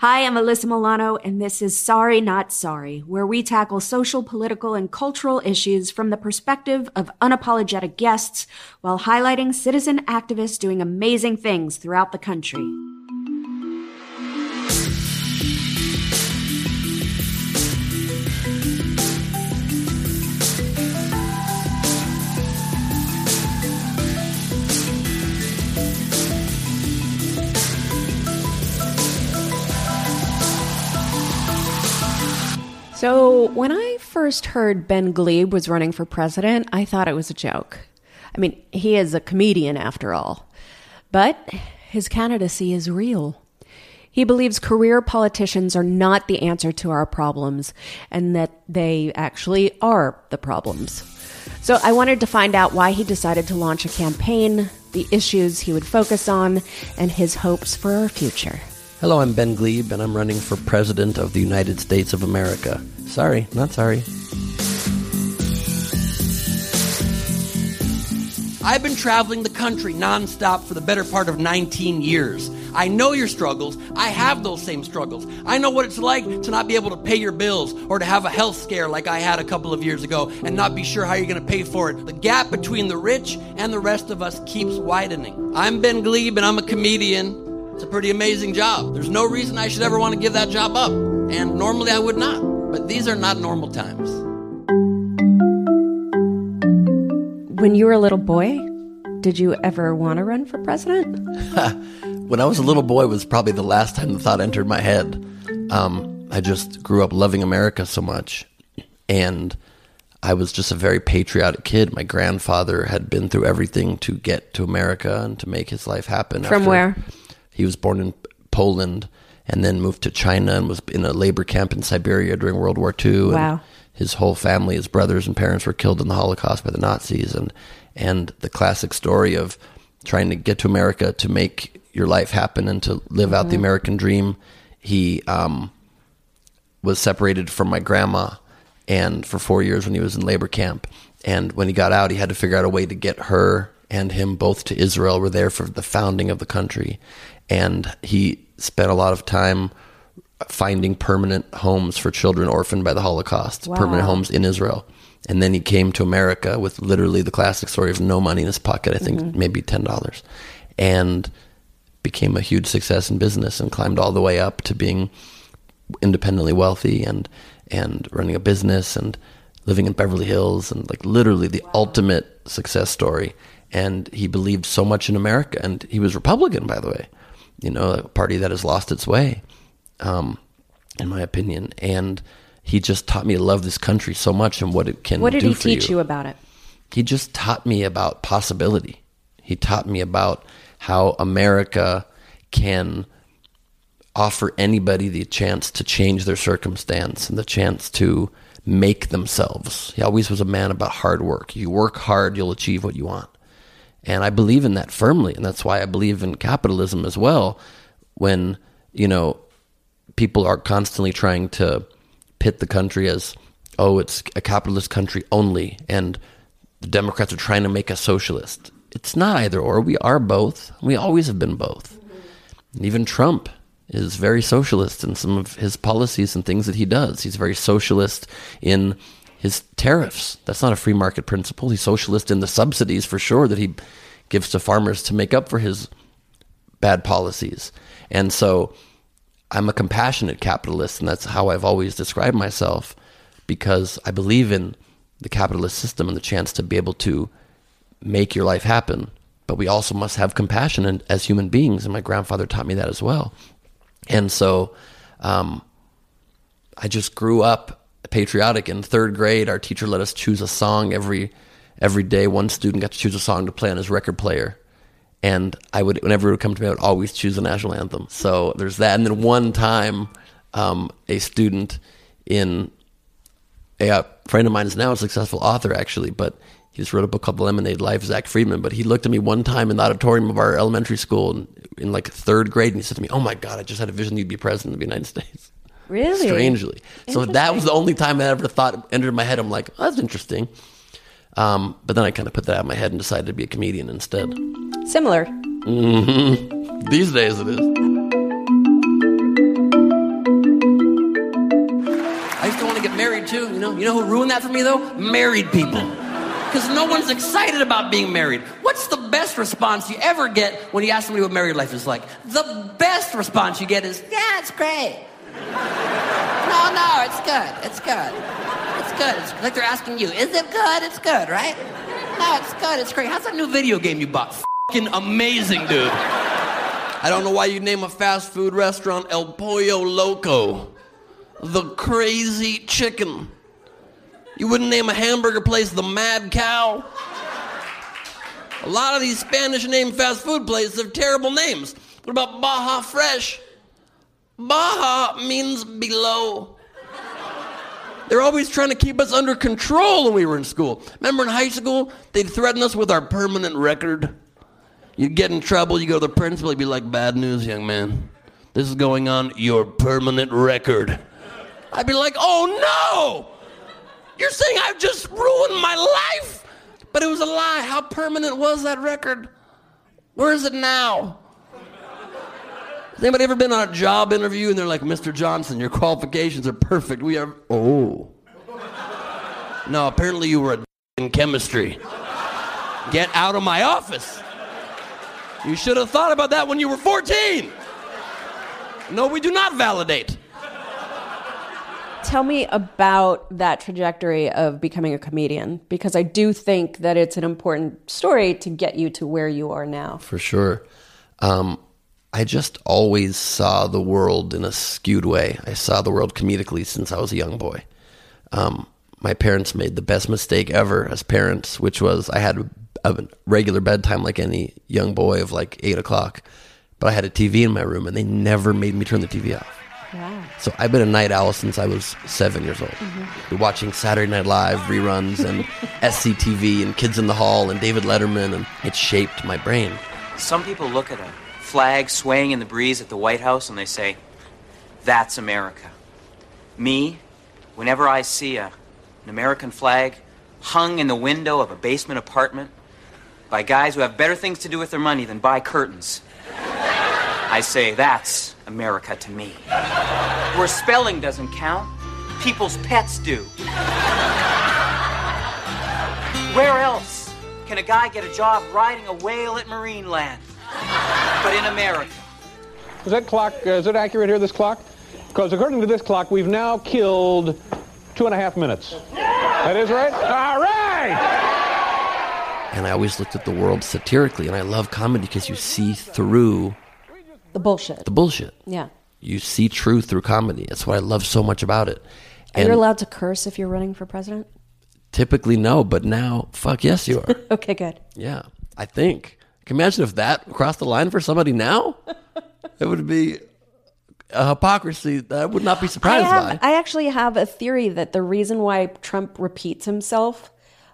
Hi, I'm Alyssa Milano, and this is Sorry Not Sorry, where we tackle social, political, and cultural issues from the perspective of unapologetic guests while highlighting citizen activists doing amazing things throughout the country. So when I first heard Ben Gleib was running for president, I thought it was a joke. I mean, he is a comedian after all. But his candidacy is real. He believes career politicians are not the answer to our problems and that they actually are the problems. So I wanted to find out why he decided to launch a campaign, the issues he would focus on, and his hopes for our future. Hello, I'm Ben Gleib, and I'm running for President of the United States of America. Sorry, not sorry. I've been traveling the country nonstop for the better part of 19 years. I know your struggles. I have those same struggles. I know what it's like to not be able to pay your bills or to have a health scare like I had a couple of years ago and not be sure how you're going to pay for it. The gap between the rich and the rest of us keeps widening. I'm Ben Gleib, and I'm a comedian. It's a pretty amazing job. There's no reason I should ever want to give that job up. And normally I would not. But these are not normal times. When you were a little boy, did you ever want to run for president? When I was a little boy was probably the last time the thought entered my head. I just grew up loving America so much. And I was just a very patriotic kid. My grandfather had been through everything to get to America and to make his life happen. From where? He was born in Poland and then moved to China and was in a labor camp in Siberia during World War II. And wow. His whole family, his brothers and parents, were killed in the Holocaust by the Nazis. And the classic story of trying to get to America to make your life happen and to live mm-hmm. out the American dream. He was separated from my grandma and for 4 years when he was in labor camp. And when he got out, he had to figure out a way to get her and him both to Israel. Were there for the founding of the country. And he spent a lot of time finding permanent homes for children orphaned by the Holocaust, wow. permanent homes in Israel. And then he came to America with literally the classic story of no money in his pocket, I think mm-hmm. maybe $10, and became a huge success in business and climbed all the way up to being independently wealthy and running a business and living in Beverly Hills and like literally the wow. ultimate success story. And he believed so much in America. And he was Republican, by the way. You know, a party that has lost its way, in my opinion. And he just taught me to love this country so much and what it can do for you. What did he teach you about it? He just taught me about possibility. He taught me about how America can offer anybody the chance to change their circumstance and the chance to make themselves. He always was a man about hard work. You work hard, you'll achieve what you want. And I believe in that firmly, and that's why I believe in capitalism as well. When, you know, people are constantly trying to pit the country as, oh, it's a capitalist country only, and the Democrats are trying to make us socialist. It's not either or. We are both. We always have been both. And even Trump is very socialist in some of his policies and things that he does. He's very socialist in his tariffs. That's not a free market principle. He's socialist in the subsidies, for sure, that he gives to farmers to make up for his bad policies. And so I'm a compassionate capitalist, and that's how I've always described myself, because I believe in the capitalist system and the chance to be able to make your life happen. But we also must have compassion as human beings, and my grandfather taught me that as well. And so I just grew up patriotic. In third grade, our teacher let us choose a song every day. One student got to choose a song to play on his record player, and I would, whenever it would come to me, I would always choose the national anthem. So there's that. And then one time, a student in a friend of mine is now a successful author, actually, but he just wrote a book called The Lemonade Life, Zach Friedman. But he looked at me one time in the auditorium of our elementary school in like third grade, and he said to me, "Oh my God, I just had a vision you'd be president of the United States." Really? Strangely. So that was the only time I ever thought entered my head. I'm like, oh, that's interesting. But then I kind of put that out of my head and decided to be a comedian instead. Similar. Mm-hmm. These days it is. married too. You know who ruined that for me, though? Married people. Because no one's excited about being married. What's the best response you ever get when you ask somebody what married life is like? The best response you get is, yeah, it's great. No, it's good. It's good. It's good. It's like they're asking you, is it good? It's good, right? No, it's good. It's great. How's that new video game you bought? Fucking amazing, dude. I don't know why you'd name a fast food restaurant El Pollo Loco. The Crazy Chicken. You wouldn't name a hamburger place the Mad Cow. A lot of these Spanish-named fast food places have terrible names. What about Baja Fresh? Baja means below. They're always trying to keep us under control when we were in school. Remember in high school, they'd threaten us with our permanent record. You'd get in trouble, you go to the principal, he'd be like, bad news, young man. This is going on your permanent record. I'd be like, oh no! You're saying I've just ruined my life? But it was a lie. How permanent was that record? Where is it now? Has anybody ever been on a job interview and they're like, Mr. Johnson, your qualifications are perfect. We are, oh. No, apparently you were a d*** in chemistry. Get out of my office. You should have thought about that when you were 14. No, we do not validate. Tell me about that trajectory of becoming a comedian, because I do think that it's an important story to get you to where you are now. For sure. I just always saw the world in a skewed way. I saw the world comedically since I was a young boy. My parents made the best mistake ever as parents, which was I had a regular bedtime like any young boy of like 8 o'clock, but I had a TV in my room and they never made me turn the TV off. Wow. So I've been a night owl since I was 7 years old. Mm-hmm. We're watching Saturday Night Live reruns and SCTV and Kids in the Hall and David Letterman, and it shaped my brain. Some people look at a flag swaying in the breeze at the White House and they say, that's America. Me, whenever I see an American flag hung in the window of a basement apartment by guys who have better things to do with their money than buy curtains, I say, that's America to me. Where spelling doesn't count, people's pets do. Where else can a guy get a job riding a whale at Marineland? But in America. Is that clock, is it accurate here, this clock? Because according to this clock, we've now killed 2.5 minutes. That is right? All right! And I always looked at the world satirically, and I love comedy because you see through the bullshit. Yeah. You see truth through comedy. That's what I love so much about it. And you're allowed to curse if you're running for president? Typically no, but now, fuck yes you are. Okay, good. Yeah, I think. Can you imagine if that crossed the line for somebody now? It would be a hypocrisy that I would not be surprised by. I actually have a theory that the reason why Trump repeats himself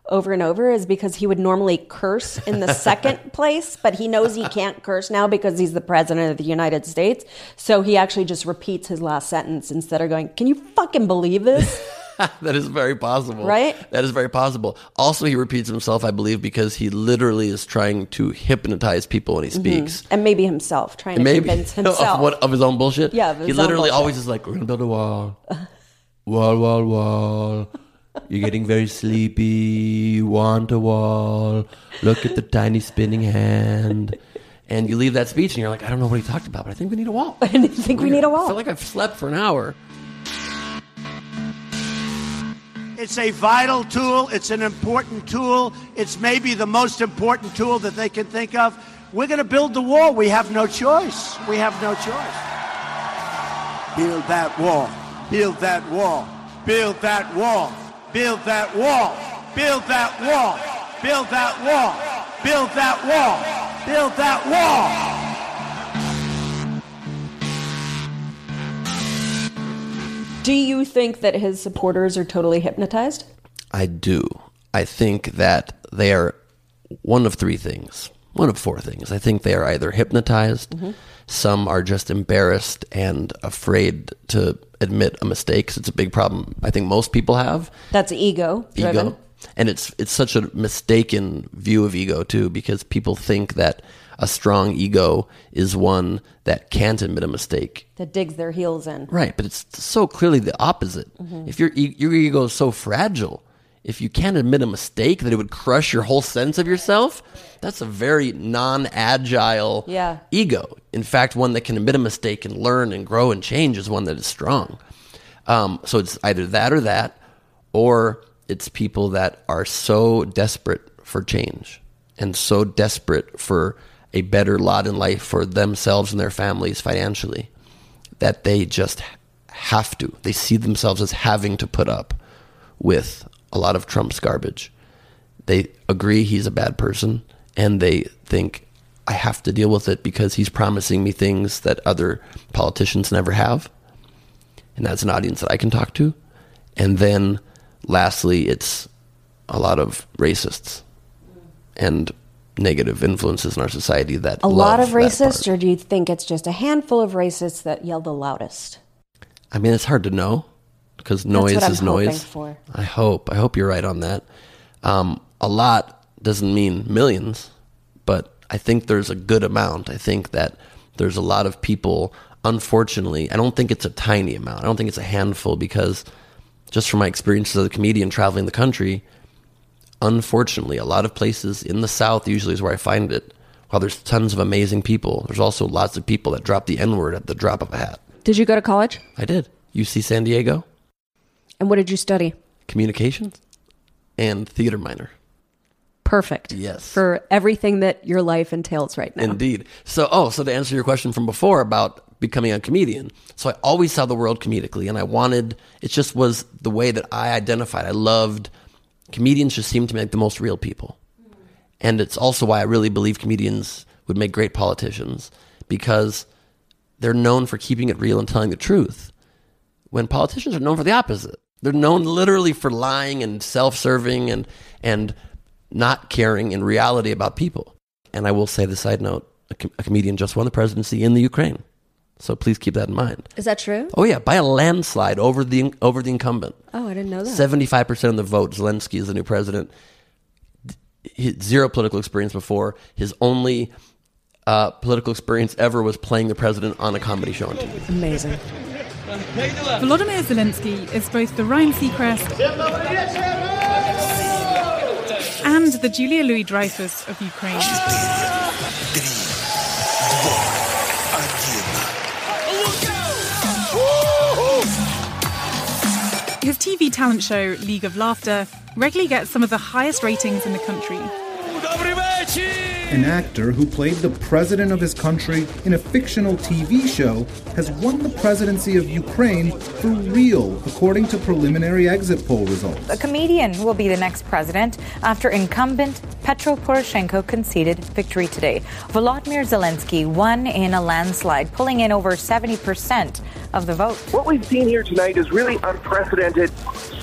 over and over is because he would normally curse in the second place, but he knows he can't curse now because he's the president of the United States. So he actually just repeats his last sentence instead of going, can you fucking believe this? That is very possible. Right? That is very possible. Also, he repeats himself, I believe, because he literally is trying to hypnotize people when he speaks. Mm-hmm. And maybe himself, convince himself. Of his own bullshit? Yeah, of his own bullshit. He literally always is like, we're going to build a wall. Wall, wall, wall. You're getting very sleepy, you want a wall, look at the tiny spinning hand. And you leave that speech and you're like, I don't know what he talked about, but I think we need a wall. I think we need a wall. I feel like I've slept for an hour. It's a vital tool. It's an important tool. It's maybe the most important tool that they can think of. We're going to build the wall. We have no choice. We have no choice. Build that wall. Build that wall. Build that wall. Build that wall. Build that wall. Build that wall. Build that wall. Build that wall. Do you think that his supporters are totally hypnotized? I do. I think that they are one of four things. I think they are either hypnotized, some are just embarrassed and afraid to admit a mistake. It's a big problem I think most people have. That's ego driven. And it's such a mistaken view of ego too, because people think that a strong ego is one that can't admit a mistake. That digs their heels in. Right, but it's so clearly the opposite. Mm-hmm. If your ego is so fragile, if you can't admit a mistake that it would crush your whole sense of yourself, that's a very non-agile ego. In fact, one that can admit a mistake and learn and grow and change is one that is strong. So it's either that, or it's people that are so desperate for change and so desperate for a better lot in life for themselves and their families financially that they just have to. They see themselves as having to put up with a lot of Trump's garbage. They agree he's a bad person, and they think, I have to deal with it because he's promising me things that other politicians never have. And that's an audience that I can talk to. And then lastly, it's a lot of racists and negative influences in our society that a lot of racists, or do you think it's just a handful of racists that yell the loudest? I mean, it's hard to know because noise is noise. For. I hope you're right on that. A lot doesn't mean millions, but I think there's a good amount. I think that there's a lot of people. Unfortunately, I don't think it's a tiny amount. I don't think it's a handful, because just from my experiences as a comedian traveling the country, unfortunately, a lot of places in the South usually is where I find it. While there's tons of amazing people, there's also lots of people that drop the N-word at the drop of a hat. Did you go to college? I did. UC San Diego. And what did you study? Communications and theater minor. Perfect. Yes. For everything that your life entails right now. Indeed. So to answer your question from before about becoming a comedian. So I always saw the world comedically, and I wanted, it just was the way that I identified. I loved, comedians just seemed to me like the most real people. And it's also why I really believe comedians would make great politicians, because they're known for keeping it real and telling the truth. When politicians are known for the opposite. They're known literally for lying and self-serving and not caring in reality about people. And I will say the side note, a comedian just won the presidency in the Ukraine. So please keep that in mind. Is that true? Oh yeah, by a landslide over the incumbent. Oh, I didn't know that. 75% of the vote, Zelensky is the new president. Zero political experience before. His only political experience ever was playing the president on a comedy show on TV. Amazing. Volodymyr Zelensky is both the Ryan Seacrest and the Julia Louis-Dreyfus of Ukraine. His TV talent show, League of Laughter, regularly gets some of the highest ratings in the country. An actor who played the president of his country in a fictional TV show has won the presidency of Ukraine for real, according to preliminary exit poll results. A comedian will be the next president after incumbent Petro Poroshenko conceded victory today. Volodymyr Zelensky won in a landslide, pulling in over 70% of the vote. What we've seen here tonight is really unprecedented,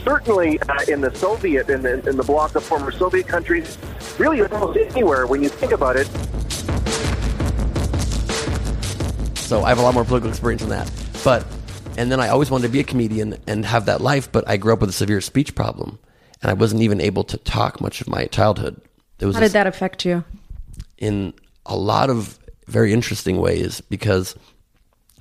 certainly in the bloc of former Soviet countries, really almost anywhere when you think about it. So I have a lot more political experience than that. And then I always wanted to be a comedian and have that life, but I grew up with a severe speech problem, and I wasn't even able to talk much of my childhood. How did that affect you? In a lot of very interesting ways, because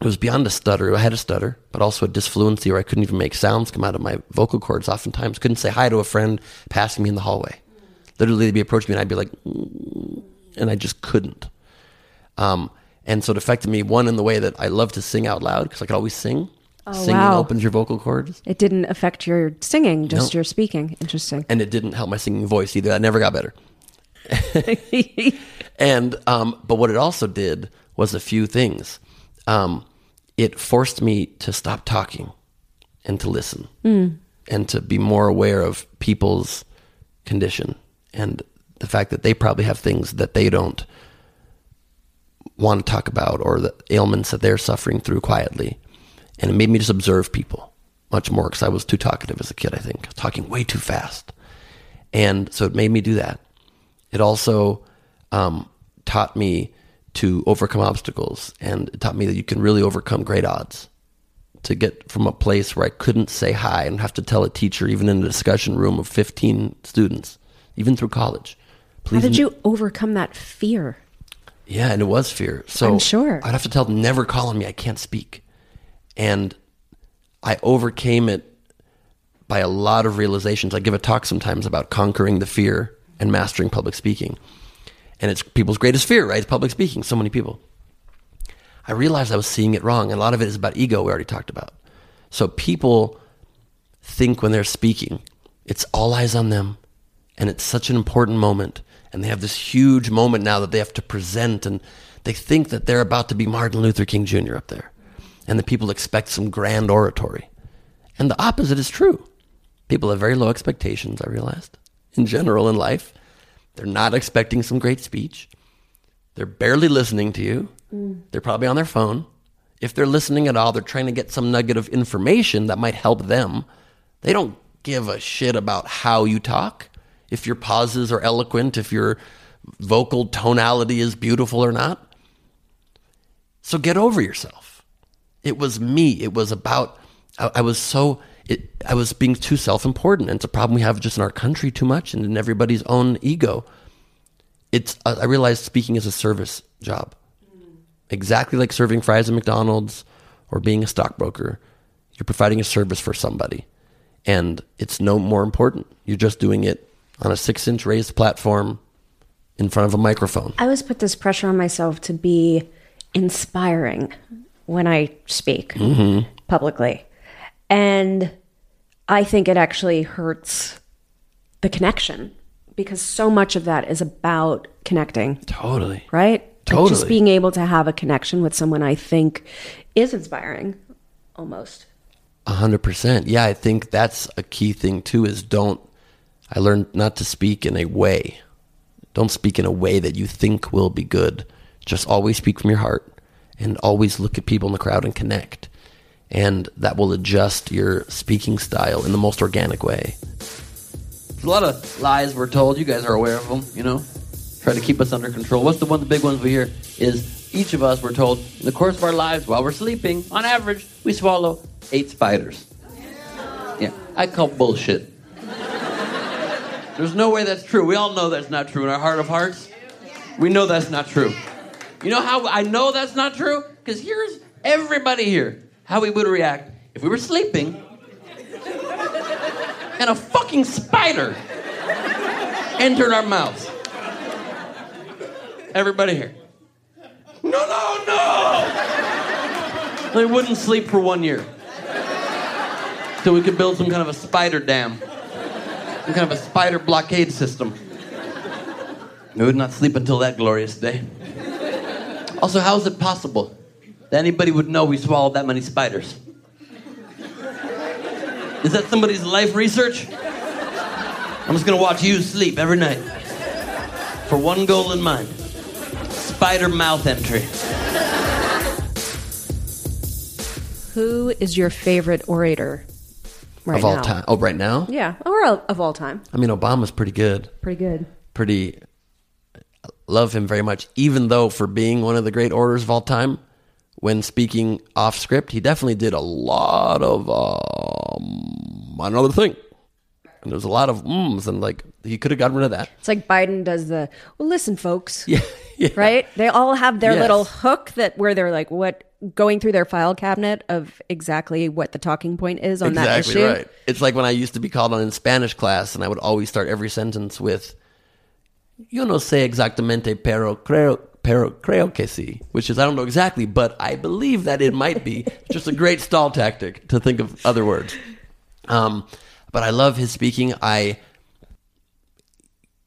it was beyond a stutter. I had a stutter, but also a disfluency where I couldn't even make sounds come out of my vocal cords oftentimes. Couldn't say hi to a friend passing me in the hallway. Literally, they'd be approaching me and I'd be like, and I just couldn't. And so it affected me, one, in the way that I love to sing out loud because I could always sing. Oh, singing opens your vocal cords. It didn't affect your singing, just your speaking. Interesting. And it didn't help my singing voice either. I never got better. But what it also did was a few things. It forced me to stop talking and to listen and to be more aware of people's condition and the fact that they probably have things that they don't want to talk about, or the ailments that they're suffering through quietly. And it made me just observe people much more, because I was too talkative as a kid, I think. I was talking way too fast. And so it made me do that. It also taught me to overcome obstacles, and it taught me that you can really overcome great odds. To get from a place where I couldn't say hi and have to tell a teacher, even in a discussion room of 15 students, even through college. How did you overcome that fear? Yeah, and it was fear. So I'm sure. I'd have to tell them, never call on me. I can't speak. And I overcame it by a lot of realizations. I give a talk sometimes about conquering the fear and mastering public speaking. And it's people's greatest fear, right? It's public speaking, so many people. I realized I was seeing it wrong. And a lot of it is about ego, we already talked about. So people think when they're speaking, it's all eyes on them. And it's such an important moment. And they have this huge moment now that they have to present. And they think that they're about to be Martin Luther King Jr. up there. And the people expect some grand oratory. And the opposite is true. People have very low expectations, I realized. In general, in life, they're not expecting some great speech. They're barely listening to you. They're probably on their phone. If they're listening at all, they're trying to get some nugget of information that might help them. They don't give a shit about how you talk, if your pauses are eloquent, if your vocal tonality is beautiful or not. So get over yourself. It was me. It was about, I was being too self-important. And it's a problem we have just in our country too much and in everybody's own ego. I realized speaking is a service job. Exactly like serving fries at McDonald's or being a stockbroker. You're providing a service for somebody. And it's no more important. You're just doing it on a 6-inch raised platform in front of a microphone. I always put this pressure on myself to be inspiring when I speak publicly. And I think it actually hurts the connection because so much of that is about connecting. Totally. Right? Totally. Just being able to have a connection with someone I think is inspiring, almost. 100%. Yeah, I think that's a key thing too is I learned not to speak in a way. Don't speak in a way that you think will be good. Just always speak from your heart and always look at people in the crowd and connect. And that will adjust your speaking style in the most organic way. There's a lot of lies we're told. You guys are aware of them, you know? Try to keep us under control. The big ones we hear is each of us, we're told, in the course of our lives, while we're sleeping, on average, we swallow 8 spiders. Yeah, I call bullshit. There's no way that's true. We all know that's not true in our heart of hearts. We know that's not true. You know how I know that's not true? Because here's everybody here, how we would react if we were sleeping and a fucking spider entered our mouths. Everybody here. No! They wouldn't sleep for 1 year. So we could build some kind of a spider dam. Some kind of a spider blockade system. We would not sleep until that glorious day. Also, how is it possible that anybody would know we swallowed that many spiders? Is that somebody's life research? I'm just going to watch you sleep every night. For one goal in mind. Spider mouth entry. Who is your favorite orator? Of all time. Oh, right now? Yeah, or of all time. I mean, Obama's pretty good. Love him very much, even though for being one of the great orators of all time, when speaking off script, he definitely did a lot of another thing. And there's a lot of ums, and like, he could have gotten rid of that. It's like Biden does the, well, listen, folks. Yeah. Right? They all have their little hook where they're like, what? Going through their file cabinet of exactly what the talking point is on that issue. Right. It's like when I used to be called on in Spanish class, and I would always start every sentence with, yo no sé exactamente, pero creo que sí, which is, I don't know exactly, but I believe that it might be. Just a great stall tactic to think of other words. But I love his speaking. I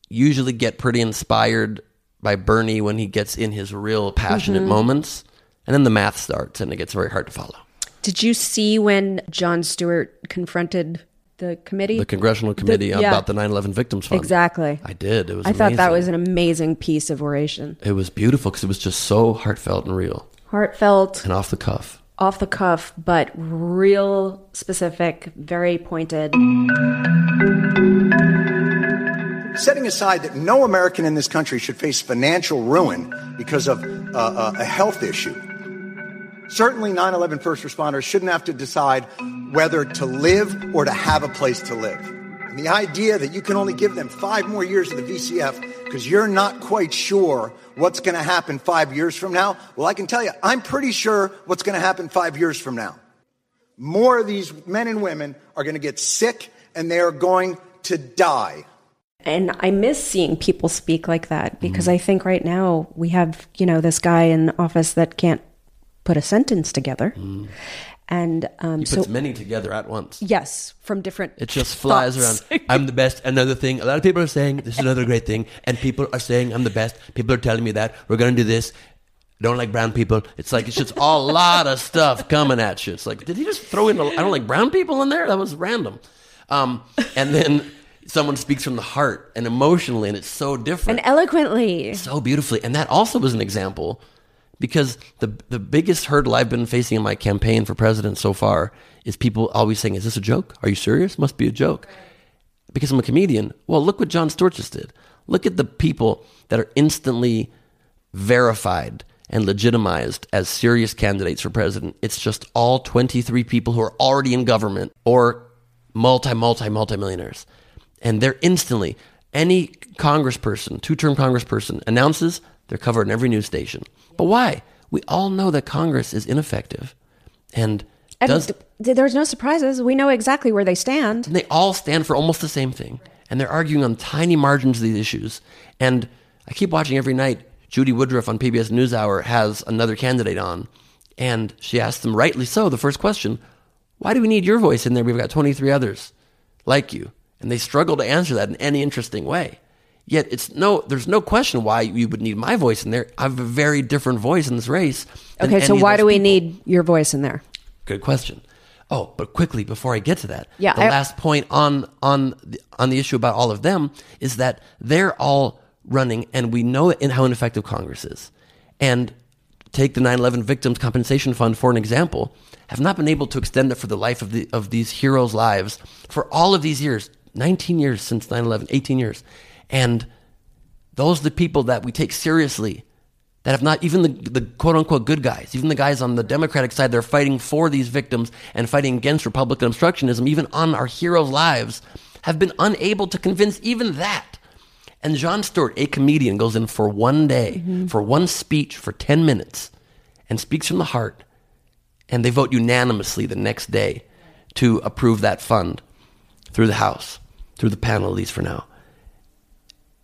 usually get pretty inspired by Bernie when he gets in his real passionate moments. And then the math starts, and it gets very hard to follow. Did you see when John Stewart confronted the committee? The Congressional Committee about the 9/11 Victims Fund. Exactly. I did. It was amazing. Thought that was an amazing piece of oration. It was beautiful because it was just so heartfelt and real. Heartfelt. And off the cuff. Off the cuff, but real, specific, very pointed. Setting aside that no American in this country should face financial ruin because of a health issue. Certainly 9/11 first responders shouldn't have to decide whether to live or to have a place to live. And the idea that you can only give them 5 more years of the VCF because you're not quite sure what's going to happen 5 years from now. Well, I can tell you, I'm pretty sure what's going to happen 5 years from now. More of these men and women are going to get sick and they are going to die. And I miss seeing people speak like that because I think right now we have, you know, this guy in office that can't put a sentence together. Mm. And he puts many together at once. Yes, from different It just flies thoughts. Around. I'm the best. Another thing. A lot of people are saying this is another great thing. And people are saying I'm the best. People are telling me that. We're going to do this. Don't like brown people. It's like it's just a lot of stuff coming at you. It's like, did he just throw in I don't like brown people in there? That was random. And then someone speaks from the heart and emotionally, and it's so different. And eloquently. So beautifully. And that also was an example. Because the biggest hurdle I've been facing in my campaign for president so far is people always saying, is this a joke? Are you serious? Must be a joke. Because I'm a comedian. Well, look what John Stewart just did. Look at the people that are instantly verified and legitimized as serious candidates for president. It's just all 23 people who are already in government or multi-millionaires. And they're instantly, any congressperson, two-term congressperson announces, they're covered in every news station. But why? We all know that Congress is ineffective. There's no surprises. We know exactly where they stand. And they all stand for almost the same thing. And they're arguing on tiny margins of these issues. And I keep watching every night, Judy Woodruff on PBS NewsHour has another candidate on. And she asked them, rightly so, the first question, why do we need your voice in there? We've got 23 others like you. And they struggle to answer that in any interesting way. Yet there's no question why you would need my voice in there. I have a very different voice in this race. Okay, so why do we need your voice in there? Good question. Oh, but quickly before I get to that, last point on the issue about all of them is that they're all running, and we know how ineffective Congress is. And take the 9/11 Victims Compensation Fund for an example. Have not been able to extend it for the life of these heroes' lives for all of these years, 19 years since 9/11, 18 years. And those are the people that we take seriously, that have not, even the quote-unquote good guys, even the guys on the Democratic side, they're fighting for these victims and fighting against Republican obstructionism, even on our heroes' lives, have been unable to convince even that. And John Stewart, a comedian, goes in for one day, for one speech, for 10 minutes, and speaks from the heart, and they vote unanimously the next day to approve that fund through the House, through the panel, at least for now.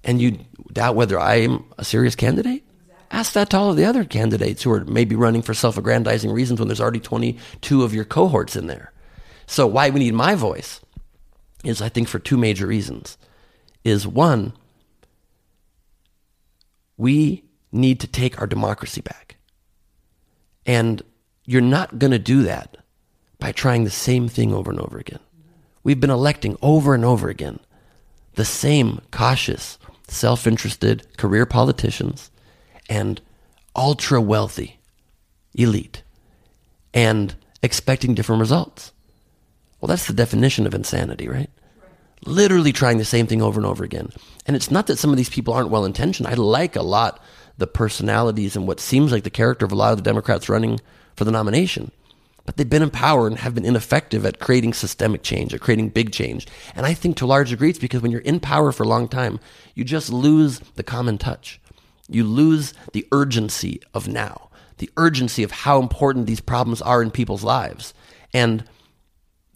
And you doubt whether I am a serious candidate? Exactly. Ask that to all of the other candidates who are maybe running for self-aggrandizing reasons when there's already 22 of your cohorts in there. So why we need my voice is, I think, for two major reasons. Is one, we need to take our democracy back. And you're not going to do that by trying the same thing over and over again. We've been electing over and over again the same cautious, self-interested career politicians and ultra-wealthy elite and expecting different results. Well, that's the definition of insanity, right? Literally trying the same thing over and over again. And it's not that some of these people aren't well-intentioned. I like a lot the personalities and what seems like the character of a lot of the Democrats running for the nomination. But they've been in power and have been ineffective at creating systemic change, at creating big change. And I think to a large degree, it's because when you're in power for a long time, you just lose the common touch. You lose the urgency of now, the urgency of how important these problems are in people's lives. And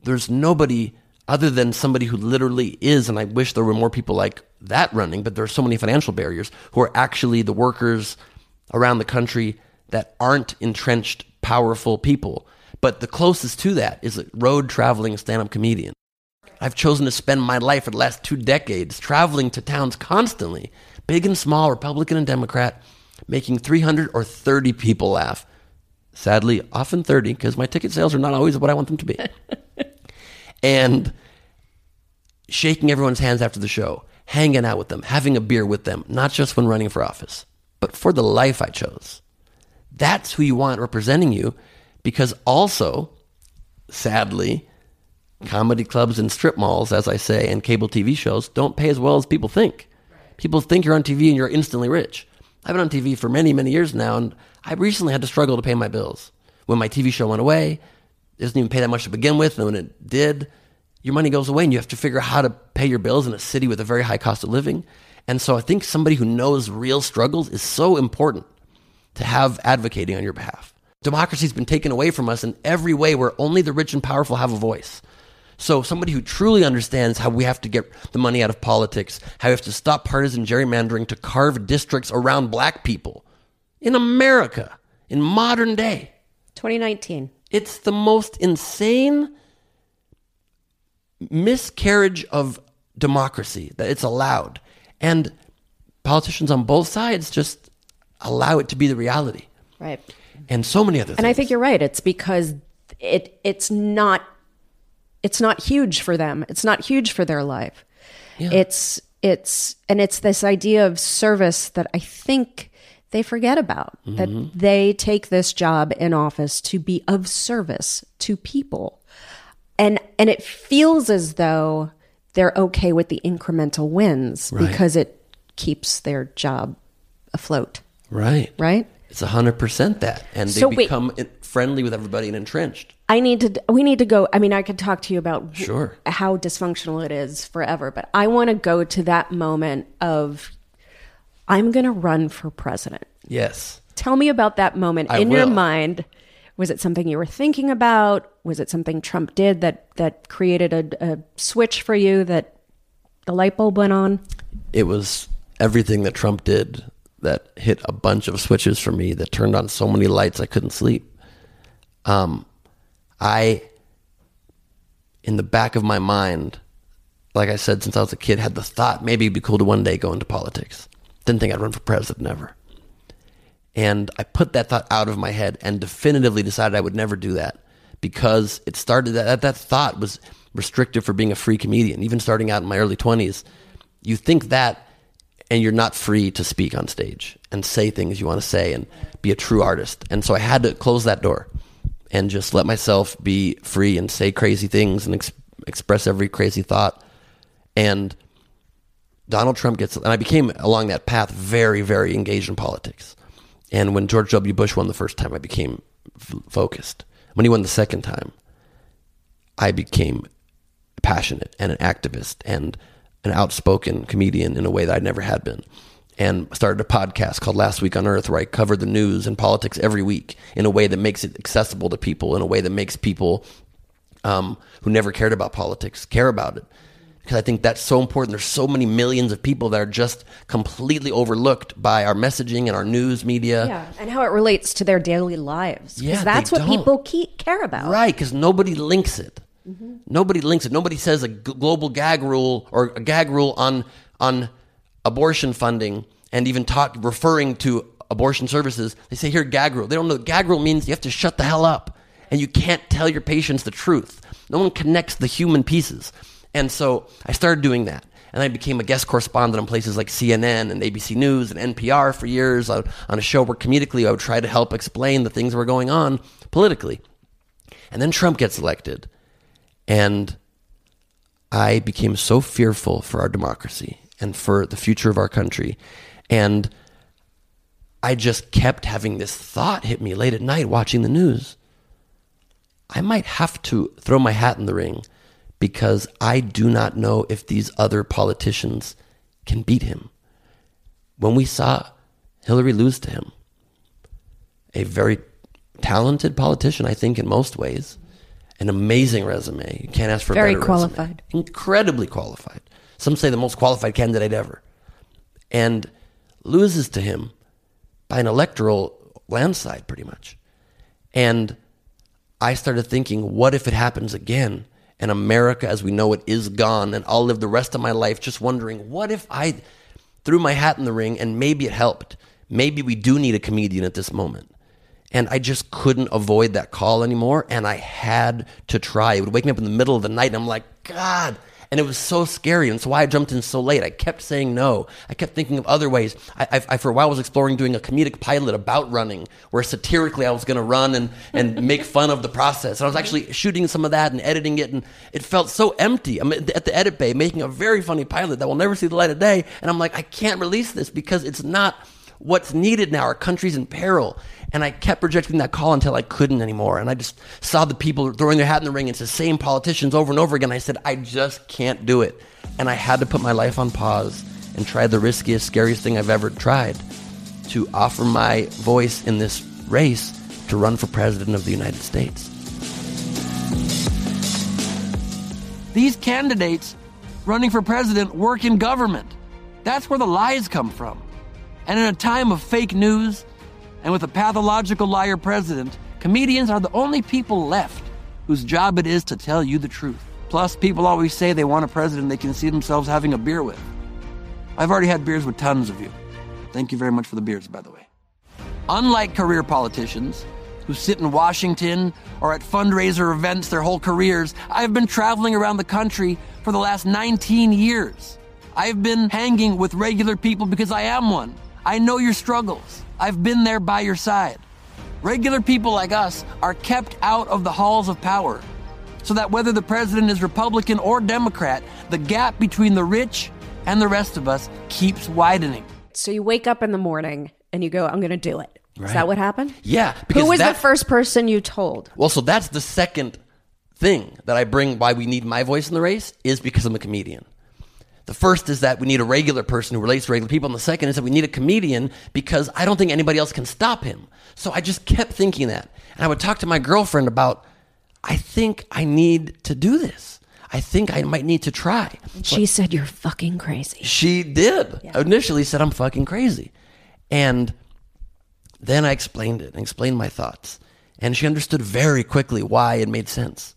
there's nobody other than somebody who literally is, and I wish there were more people like that running, but there are so many financial barriers, who are actually the workers around the country that aren't entrenched, powerful people. But the closest to that is a road-traveling stand-up comedian. I've chosen to spend my life for the last 2 decades traveling to towns constantly, big and small, Republican and Democrat, making 300 or 30 people laugh. Sadly, often 30, because my ticket sales are not always what I want them to be. And shaking everyone's hands after the show, hanging out with them, having a beer with them, not just when running for office, but for the life I chose. That's who you want representing you. Because also, sadly, comedy clubs and strip malls, as I say, and cable TV shows don't pay as well as people think. People think you're on TV and you're instantly rich. I've been on TV for many, many years now, and I recently had to struggle to pay my bills. When my TV show went away, it doesn't even pay that much to begin with, and when it did, your money goes away and you have to figure out how to pay your bills in a city with a very high cost of living. And so I think somebody who knows real struggles is so important to have advocating on your behalf. Democracy's been taken away from us in every way where only the rich and powerful have a voice. So somebody who truly understands how we have to get the money out of politics, how we have to stop partisan gerrymandering to carve districts around black people in America, in modern day. 2019. It's the most insane miscarriage of democracy that it's allowed. And politicians on both sides just allow it to be the reality. Right. And so many other things. And I think you're right. It's because it's not huge for them. It's not huge for their life. Yeah. It's this idea of service that I think they forget about. Mm-hmm. That they take this job in office to be of service to people. And it feels as though they're okay with the incremental wins, right, because it keeps their job afloat. Right. Right? It's 100% that. And they become friendly with everybody and entrenched. We need to go. I mean, I could talk to you about how dysfunctional it is forever, but I want to go to that moment of, I'm going to run for president. Yes. Tell me about that moment your mind. Was it something you were thinking about? Was it something Trump did that created a switch for you, that the light bulb went on? It was everything that Trump did that hit a bunch of switches for me, that turned on so many lights I couldn't sleep. In the back of my mind, like I said, since I was a kid, had the thought maybe it'd be cool to one day go into politics. Didn't think I'd run for president ever. And I put that thought out of my head and definitively decided I would never do that, because it started that thought was restrictive for being a free comedian. Even starting out in my early 20s, you think that and you're not free to speak on stage and say things you want to say and be a true artist. And so I had to close that door and just let myself be free and say crazy things and express every crazy thought. And Donald Trump and I became along that path very, very engaged in politics. And when George W. Bush won the first time, I became focused. When he won the second time, I became passionate and an activist and an outspoken comedian in a way that I never had been. And started a podcast called Last Week on Earth, where I cover the news and politics every week in a way that makes it accessible to people, in a way that makes people who never cared about politics care about it. Because I think that's so important. There's so many millions of people that are just completely overlooked by our messaging and our news media. Yeah, and how it relates to their daily lives. Because that's what people care about. Right, because nobody links it. Mm-hmm. Nobody links it. Nobody says a global gag rule or a gag rule on abortion funding and even referring to abortion services. They say, here, gag rule. They don't know. Gag rule means you have to shut the hell up and you can't tell your patients the truth. No one connects the human pieces. And so I started doing that, and I became a guest correspondent on places like CNN and ABC News and NPR for years on a show where comedically I would try to help explain the things that were going on politically. And then Trump gets elected, and I became so fearful for our democracy and for the future of our country. And I just kept having this thought hit me late at night watching the news. I might have to throw my hat in the ring, because I do not know if these other politicians can beat him. When we saw Hillary lose to him, a very talented politician, I think, in most ways, an amazing resume. You can't ask for a better resume. Very qualified. Incredibly qualified. Some say the most qualified candidate ever. And loses to him by an electoral landslide, pretty much. And I started thinking, what if it happens again? And America as we know it is gone, and I'll live the rest of my life just wondering, what if I threw my hat in the ring and maybe it helped? Maybe we do need a comedian at this moment. And I just couldn't avoid that call anymore, and I had to try. It would wake me up in the middle of the night, and I'm like, God. And it was so scary, and that's why I jumped in so late. I kept saying no. I kept thinking of other ways. I for a while was exploring doing a comedic pilot about running, where satirically I was going to run and make fun of the process. And I was actually shooting some of that and editing it, and it felt so empty. I'm at the edit bay making a very funny pilot that will never see the light of day, and I'm like, I can't release this because it's not what's needed now. Our country's in peril. And I kept rejecting that call until I couldn't anymore. And I just saw the people throwing their hat in the ring. It's the same politicians over and over again. I said, I just can't do it. And I had to put my life on pause and try the riskiest, scariest thing I've ever tried, to offer my voice in this race to run for president of the United States. These candidates running for president work in government. That's where the lies come from. And in a time of fake news and with a pathological liar president, comedians are the only people left whose job it is to tell you the truth. Plus, people always say they want a president they can see themselves having a beer with. I've already had beers with tons of you. Thank you very much for the beers, by the way. Unlike career politicians who sit in Washington or at fundraiser events their whole careers, I've been traveling around the country for the last 19 years. I've been hanging with regular people because I am one. I know your struggles. I've been there by your side. Regular people like us are kept out of the halls of power so that whether the president is Republican or Democrat, the gap between the rich and the rest of us keeps widening. So you wake up in the morning and you go, I'm going to do it. Right. Is that what happened? Yeah. Who was the first person you told? Well, so that's the second thing that I bring why we need my voice in the race is because I'm a comedian. The first is that we need a regular person who relates to regular people. And the second is that we need a comedian because I don't think anybody else can stop him. So I just kept thinking that. And I would talk to my girlfriend about, I think I need to do this. I think I might need to try. And she said, you're fucking crazy. She did. Yeah. Initially said, I'm fucking crazy. And then I explained it and explained my thoughts. And she understood very quickly why it made sense.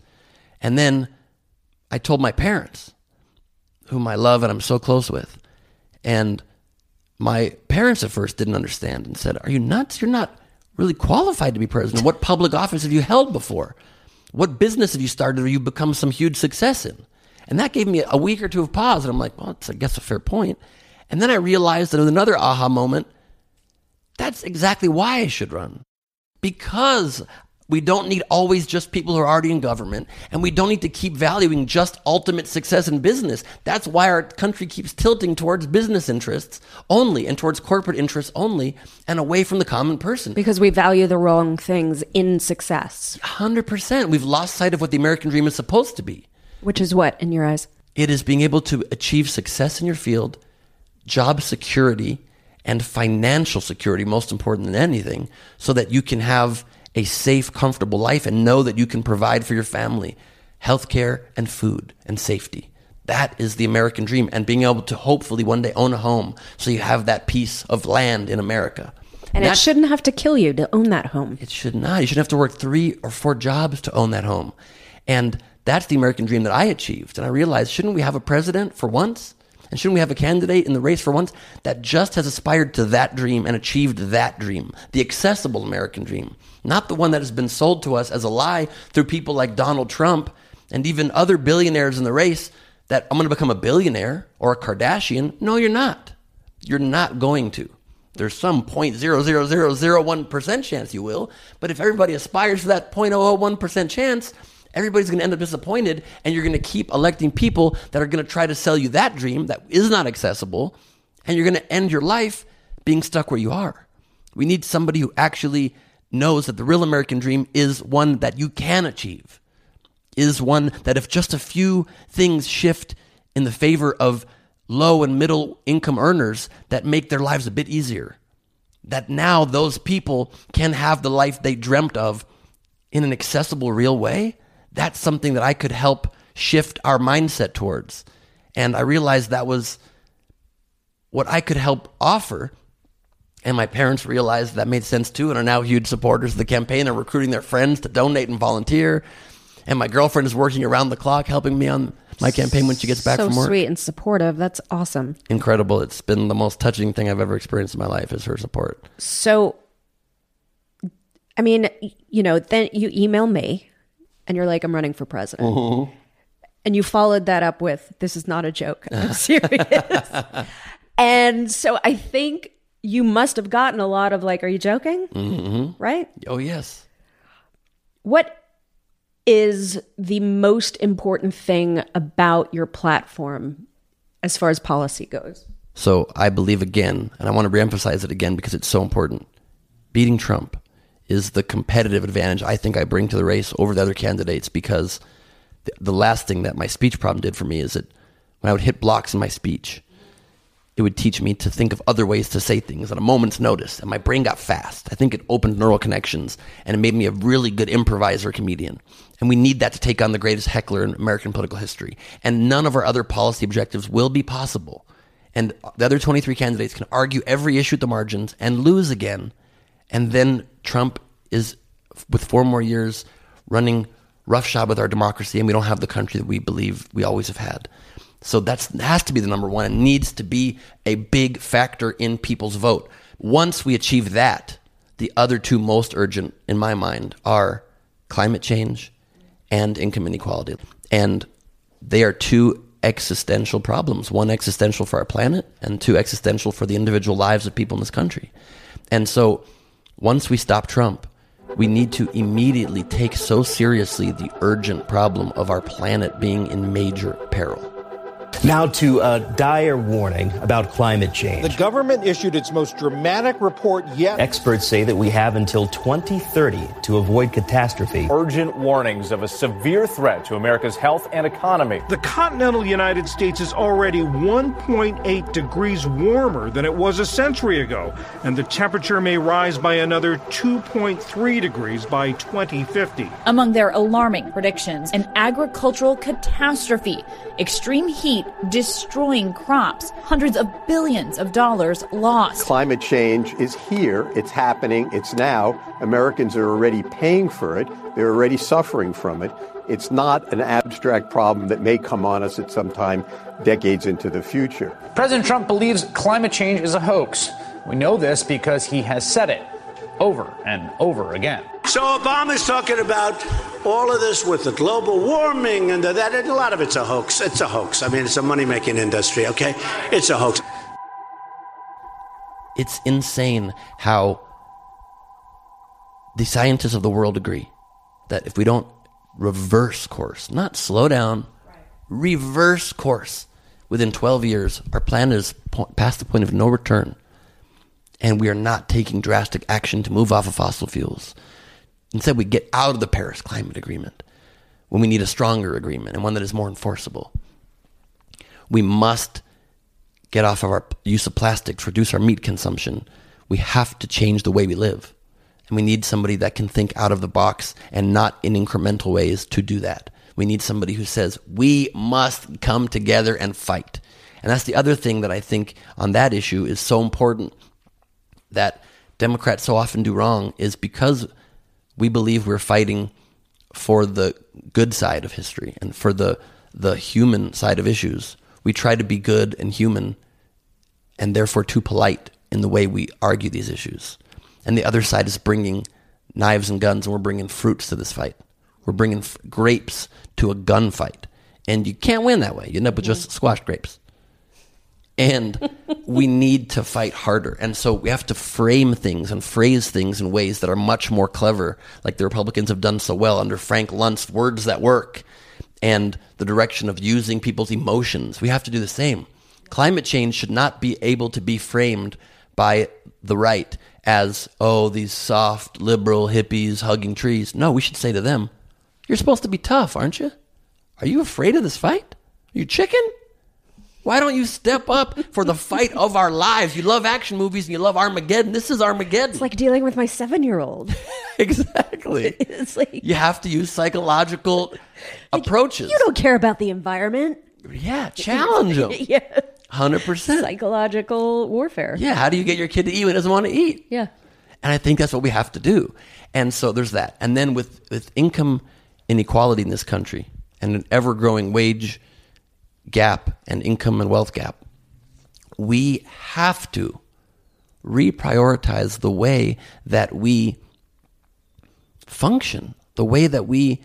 And then I told my parents, whom I love and I'm so close with. And my parents at first didn't understand and said, are you nuts? You're not really qualified to be president. What public office have you held before? What business have you started or you've become some huge success in? And that gave me a week or two of pause. And I'm like, well, it's, I guess, a fair point. And then I realized that with another aha moment, that's exactly why I should run. Because we don't need always just people who are already in government, and we don't need to keep valuing just ultimate success in business. That's why our country keeps tilting towards business interests only and towards corporate interests only and away from the common person. Because we value the wrong things in success. 100%. We've lost sight of what the American dream is supposed to be. Which is what, in your eyes? It is being able to achieve success in your field, job security, and financial security, most important than anything, so that you can have a safe, comfortable life and know that you can provide for your family healthcare and food and safety. That is the American dream, and being able to hopefully one day own a home so you have that piece of land in America. And it shouldn't have to kill you to own that home. It should not. You shouldn't have to work 3 or 4 jobs to own that home. And that's the American dream that I achieved. And I realized, shouldn't we have a president for once? And shouldn't we have a candidate in the race for once that just has aspired to that dream and achieved that dream, the accessible American dream, not the one that has been sold to us as a lie through people like Donald Trump and even other billionaires in the race that I'm going to become a billionaire or a Kardashian. No, you're not. You're not going to. There's some 0.00001% chance you will, but if everybody aspires for that 0.001% chance, everybody's going to end up disappointed, and you're going to keep electing people that are going to try to sell you that dream that is not accessible, and you're going to end your life being stuck where you are. We need somebody who actually knows that the real American dream is one that you can achieve, is one that if just a few things shift in the favor of low and middle income earners that make their lives a bit easier, that now those people can have the life they dreamt of in an accessible, real way. That's something that I could help shift our mindset towards. And I realized that was what I could help offer. And my parents realized that made sense too and are now huge supporters of the campaign and recruiting their friends to donate and volunteer. And my girlfriend is working around the clock helping me on my campaign when she gets back from work. So sweet and supportive. That's awesome. Incredible. It's been the most touching thing I've ever experienced in my life is her support. So, I mean, you know, then you email me. And you're like, I'm running for president. Mm-hmm. And you followed that up with, this is not a joke. I'm serious. And so I think you must have gotten a lot of like, are you joking? Mm-hmm. Right? Oh, yes. What is the most important thing about your platform as far as policy goes? So I believe again, and I want to reemphasize it again because it's so important, beating Trump is the competitive advantage I think I bring to the race over the other candidates, because the last thing that my speech problem did for me is that when I would hit blocks in my speech, it would teach me to think of other ways to say things at a moment's notice. And my brain got fast. I think it opened neural connections, and it made me a really good improviser comedian. And we need that to take on the greatest heckler in American political history. And none of our other policy objectives will be possible. And the other 23 candidates can argue every issue at the margins and lose again. And then Trump is, with 4 more years, running roughshod with our democracy, and we don't have the country that we believe we always have had. So that has to be the number one, and needs to be a big factor in people's vote. Once we achieve that, the other two most urgent, in my mind, are climate change and income inequality. And they are two existential problems. One existential for our planet, and two existential for the individual lives of people in this country. And so once we stop Trump, we need to immediately take so seriously the urgent problem of our planet being in major peril. Now to a dire warning about climate change. The government issued its most dramatic report yet. Experts say that we have until 2030 to avoid catastrophe. Urgent warnings of a severe threat to America's health and economy. The continental United States is already 1.8 degrees warmer than it was a century ago, and the temperature may rise by another 2.3 degrees by 2050. Among their alarming predictions, an agricultural catastrophe, extreme heat destroying crops, hundreds of billions of dollars lost. Climate change is here. It's happening. It's now. Americans are already paying for it. They're already suffering from it. It's not an abstract problem that may come on us at some time decades into the future. President Trump believes climate change is a hoax. We know this because he has said it over and over again. So Obama's talking about all of this with the global warming and that, and a lot of it's a hoax. It's a hoax. I mean, it's a money-making industry, okay? It's a hoax. It's insane how the scientists of the world agree that if we don't reverse course, not slow down, reverse course, within 12 years, our planet is past the point of no return. And we are not taking drastic action to move off of fossil fuels. Instead, we get out of the Paris Climate Agreement when we need a stronger agreement and one that is more enforceable. We must get off of our use of plastics, reduce our meat consumption. We have to change the way we live. And we need somebody that can think out of the box and not in incremental ways to do that. We need somebody who says, we must come together and fight. And that's the other thing that I think on that issue is so important that Democrats so often do wrong, is because we believe we're fighting for the good side of history and for the human side of issues. We try to be good and human and therefore too polite in the way we argue these issues. And the other side is bringing knives and guns, and we're bringing fruits to this fight. We're bringing grapes to a gunfight. And you can't win that way. You end up with just squashed grapes. And we need to fight harder. And so we have to frame things and phrase things in ways that are much more clever, like the Republicans have done so well under Frank Luntz, words that work, and the direction of using people's emotions. We have to do the same. Climate change should not be able to be framed by the right as, oh, these soft, liberal hippies hugging trees. No, we should say to them, you're supposed to be tough, aren't you? Are you afraid of this fight? Are you chicken? Why don't you step up for the fight of our lives? You love action movies and you love Armageddon. This is Armageddon. It's like dealing with my 7-year-old. Exactly. It's like, you have to use psychological approaches. You don't care about the environment. Yeah, challenge them. Yeah. 100%. Psychological warfare. Yeah, how do you get your kid to eat when he doesn't want to eat? Yeah. And I think that's what we have to do. And so there's that. And then with income inequality in this country and an ever-growing wage gap and income and wealth gap, we have to reprioritize the way that we function, the way that we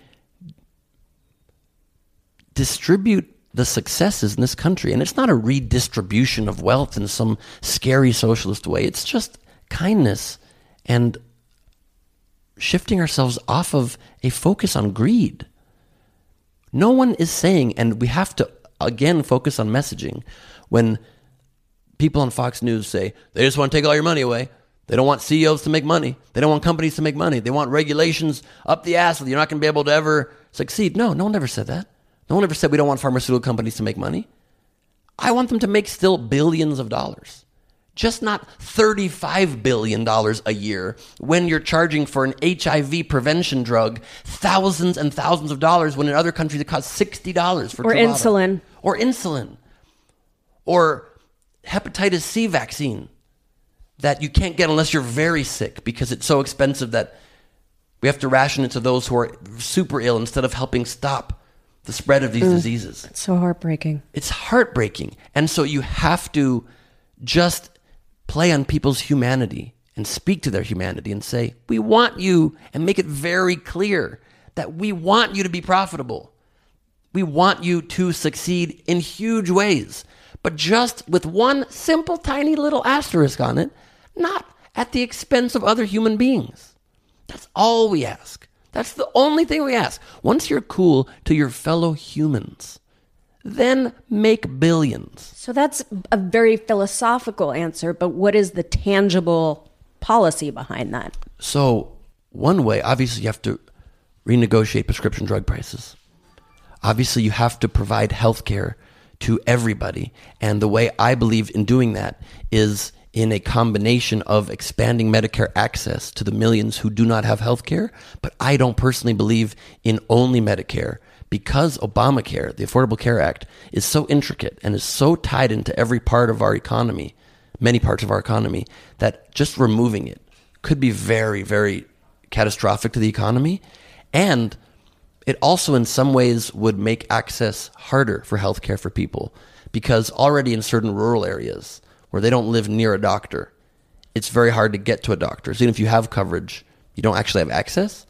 distribute the successes in this country. And it's not a redistribution of wealth in some scary socialist way. It's just kindness and shifting ourselves off of a focus on greed. No one is saying, and we have to again focus on messaging, when people on Fox News say, they just want to take all your money away. They don't want CEOs to make money. They don't want companies to make money. They want regulations up the ass that you're not going to be able to ever succeed. No, no one ever said that. No one ever said we don't want pharmaceutical companies to make money. I want them to make still billions of dollars. Just not $35 billion a year when you're charging for an HIV prevention drug thousands and thousands of dollars when in other countries it costs $60 for Truvada. Insulin. Or insulin. Or hepatitis C vaccine that you can't get unless you're very sick because it's so expensive that we have to ration it to those who are super ill instead of helping stop the spread of these diseases. It's so heartbreaking. It's heartbreaking. And so you have to just play on people's humanity and speak to their humanity and say, we want you, and make it very clear that we want you to be profitable. We want you to succeed in huge ways, but just with one simple, tiny little asterisk on it, not at the expense of other human beings. That's all we ask. That's the only thing we ask. Once you're cool to your fellow humans, then make billions. So that's a very philosophical answer, but what is the tangible policy behind that? So one way, obviously you have to renegotiate prescription drug prices. Obviously you have to provide health care to everybody. And the way I believe in doing that is in a combination of expanding Medicare access to the millions who do not have health care. But I don't personally believe in only Medicare because Obamacare, the Affordable Care Act, is so intricate and is so tied into every part of our economy, many parts of our economy, that just removing it could be very, very catastrophic to the economy. And it also in some ways would make access harder for healthcare for people because already in certain rural areas, where they don't live near a doctor, it's very hard to get to a doctor. So even if you have coverage, you don't actually have access.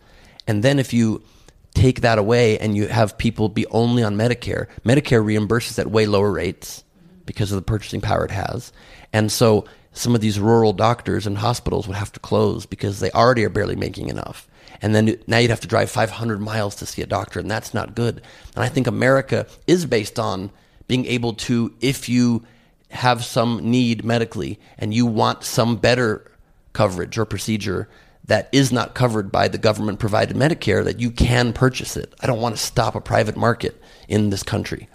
And then if you take that away and you have people be only on Medicare, Medicare reimburses at way lower rates because of the purchasing power it has. And so some of these rural doctors and hospitals would have to close because they already are barely making enough. And then now you'd have to drive 500 miles to see a doctor, and that's not good. And I think America is based on being able to, if you have some need medically and you want some better coverage or procedure that is not covered by the government provided Medicare, that you can purchase it. I don't want to stop a private market in this country.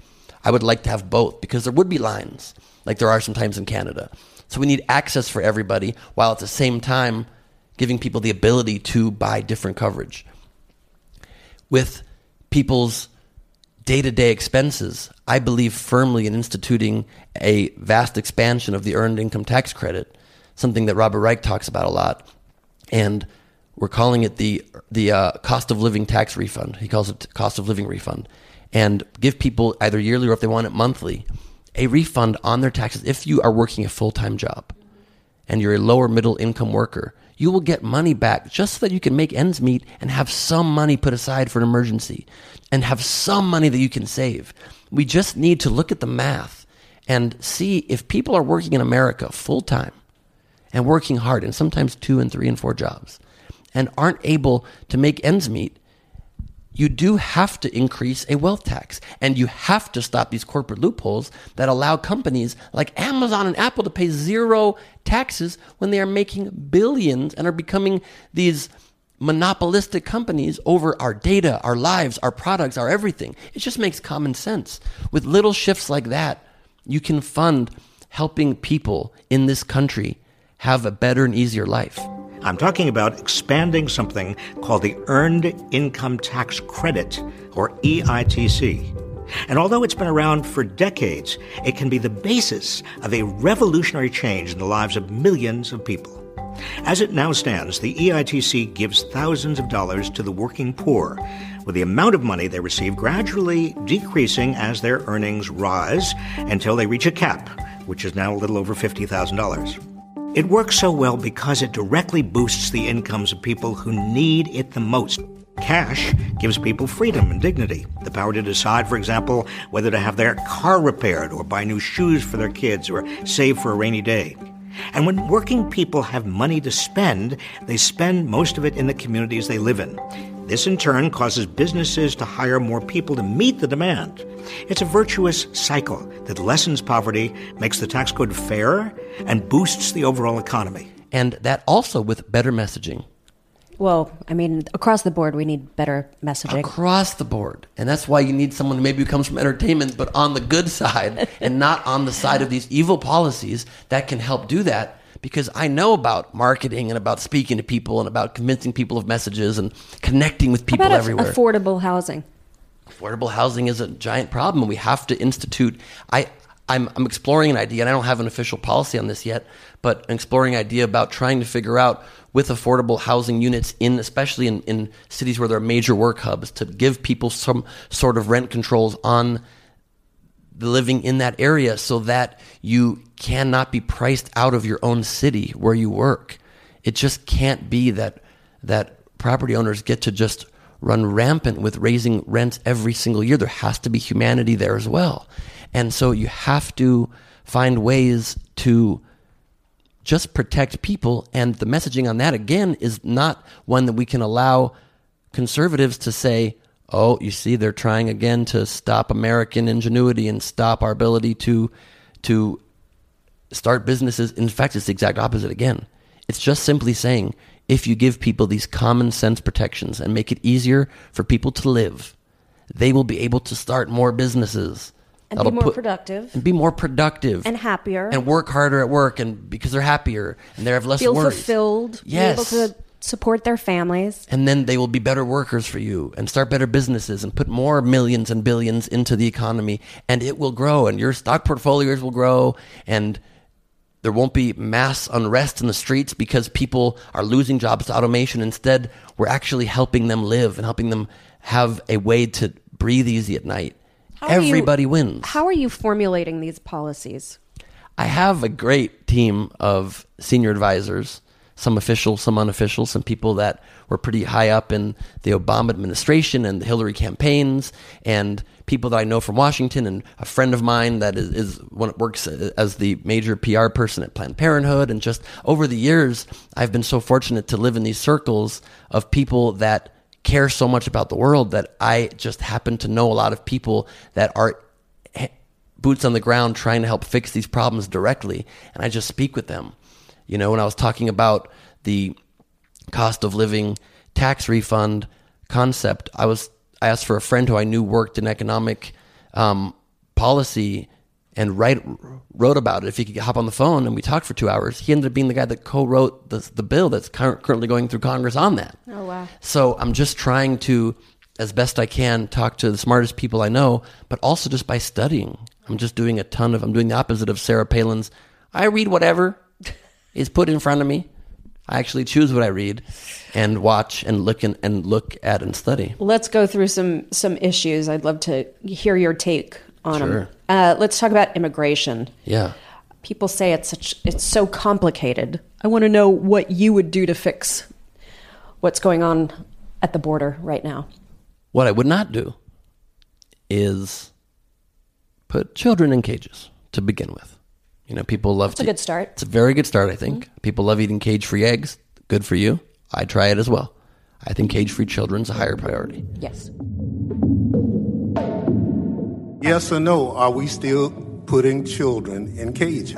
I would like to have both because there would be lines like there are sometimes in Canada. So we need access for everybody while at the same time giving people the ability to buy different coverage. With people's day-to-day expenses, I believe firmly in instituting a vast expansion of the earned income tax credit, something that Robert Reich talks about a lot. And we're calling it the cost of living tax refund. He calls it cost of living refund. And give people either yearly or if they want it monthly, a refund on their taxes. If you are working a full-time job and you're a lower middle income worker, you will get money back just so that you can make ends meet and have some money put aside for an emergency and have some money that you can save. We just need to look at the math and see if people are working in America full time and working hard and sometimes 2 and 3 and 4 jobs and aren't able to make ends meet, you do have to increase a wealth tax and you have to stop these corporate loopholes that allow companies like Amazon and Apple to pay zero taxes when they are making billions and are becoming these monopolistic companies over our data, our lives, our products, our everything. It just makes common sense. With little shifts like that, you can fund helping people in this country have a better and easier life. I'm talking about expanding something called the Earned Income Tax Credit, or EITC. And although it's been around for decades, it can be the basis of a revolutionary change in the lives of millions of people. As it now stands, the EITC gives thousands of dollars to the working poor, with the amount of money they receive gradually decreasing as their earnings rise until they reach a cap, which is now a little over $50,000. It works so well because it directly boosts the incomes of people who need it the most. Cash gives people freedom and dignity, the power to decide, for example, whether to have their car repaired or buy new shoes for their kids or save for a rainy day. And when working people have money to spend, they spend most of it in the communities they live in. This, in turn, causes businesses to hire more people to meet the demand. It's a virtuous cycle that lessens poverty, makes the tax code fairer, and boosts the overall economy. and that also with better messaging. Well, I mean, across the board, we need better messaging. Across the board. And that's why you need someone who maybe comes from entertainment, but on the good side and not on the side of these evil policies that can help do that. Because I know about marketing and about speaking to people and about convincing people of messages and connecting with people everywhere. How about affordable housing? Affordable housing is a giant problem. We have to institute... I'm exploring an idea, and I don't have an official policy on this yet, but an exploring idea about trying to figure out with affordable housing units, especially in cities where there are major work hubs, to give people some sort of rent controls on living in that area so that you cannot be priced out of your own city where you work. It just can't be that property owners get to just run rampant with raising rents every single year. There has to be humanity there as well. And so you have to find ways to just protect people. And the messaging on that, again, is not one that we can allow conservatives to say, oh, you see, they're trying again to stop American ingenuity and stop our ability to start businesses. In fact, it's the exact opposite again. It's just simply saying, if you give people these common sense protections and make it easier for people to live, they will be able to start more businesses. And be more productive. And be more productive. And happier. And work harder at work, and because they're happier and they have less worries. Feel fulfilled. Yes. Be able to support their families. And then they will be better workers for you and start better businesses and put more millions and billions into the economy, and it will grow, and your stock portfolios will grow, and there won't be mass unrest in the streets because people are losing jobs to automation. Instead, we're actually helping them live and helping them have a way to breathe easy at night. Everybody wins. How are you formulating these policies? I have a great team of senior advisors, some official, some unofficial, some people that were pretty high up in the Obama administration and the Hillary campaigns, and people that I know from Washington, and a friend of mine that works as the major PR person at Planned Parenthood. And just over the years, I've been so fortunate to live in these circles of people that care so much about the world that I just happen to know a lot of people that are boots on the ground trying to help fix these problems directly, and I just speak with them. You know, when I was talking about the cost of living tax refund concept, I asked for a friend who I knew worked in economic policy and wrote about it if he could hop on the phone, and we talked for 2 hours. He ended up being the guy that co-wrote the bill that's currently going through Congress on that. Oh, wow. So I'm just trying to, as best I can, talk to the smartest people I know, but also just by studying. I'm doing the opposite of Sarah Palin's, I read whatever is put in front of me. I actually choose what I read and watch and look at and study. Let's go through some issues. I'd love to hear your take on them. Let's talk about immigration. Yeah. People say it's so complicated. I want to know what you would do to fix what's going on at the border right now. What I would not do is put children in cages to begin with. You know, people love... That's a good start. It's a very good start, I think. Mm-hmm. People love eating cage-free eggs. Good for you. I try it as well. I think cage-free children's a higher priority. Yes. Yes or no, are we still putting children in cages?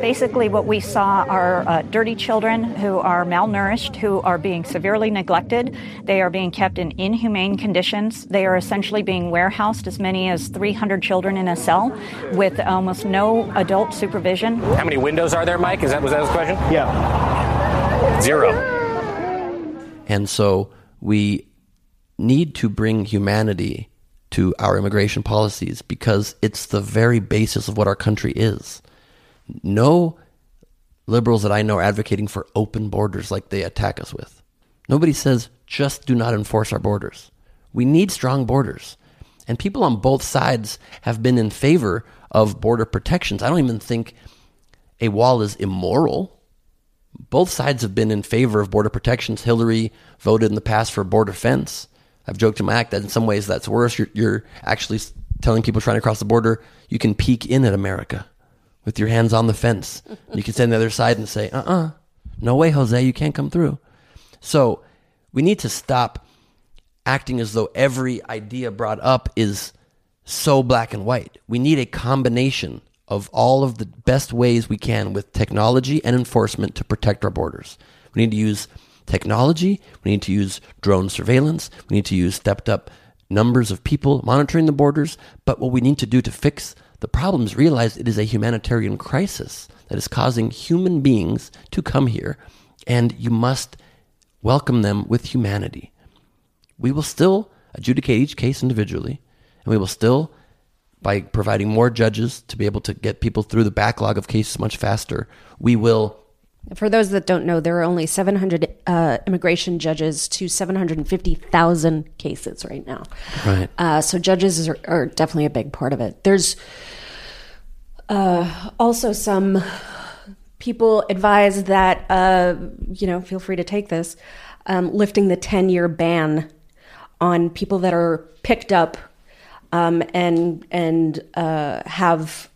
Basically, what we saw are dirty children who are malnourished, who are being severely neglected. They are being kept in inhumane conditions. They are essentially being warehoused, as many as 300 children in a cell with almost no adult supervision. How many windows are there, Mike? Was that his question? Yeah. 0. And so we need to bring humanity to our immigration policies because it's the very basis of what our country is. No liberals that I know are advocating for open borders like they attack us with. Nobody says, just do not enforce our borders. We need strong borders. And people on both sides have been in favor of border protections. I don't even think a wall is immoral. Both sides have been in favor of border protections. Hillary voted in the past for a border fence. I've joked in my act that in some ways that's worse. You're actually telling people trying to cross the border, you can peek in at America with your hands on the fence. You can stand on the other side and say, no way, Jose, you can't come through. So we need to stop acting as though every idea brought up is so black and white. We need a combination of all of the best ways we can with technology and enforcement to protect our borders. We need to use technology. We need to use drone surveillance. We need to use stepped up numbers of people monitoring the borders. But what we need to do to fix the problem is realize it is a humanitarian crisis that is causing human beings to come here, and you must welcome them with humanity. We will still adjudicate each case individually, and we will still, by providing more judges to be able to get people through the backlog of cases much faster, we will... For those that don't know, there are only 700 immigration judges to 750,000 cases right now. Right. So judges are definitely a big part of it. There's also some people advise that, feel free to take this, lifting the 10-year ban on people that are picked up and have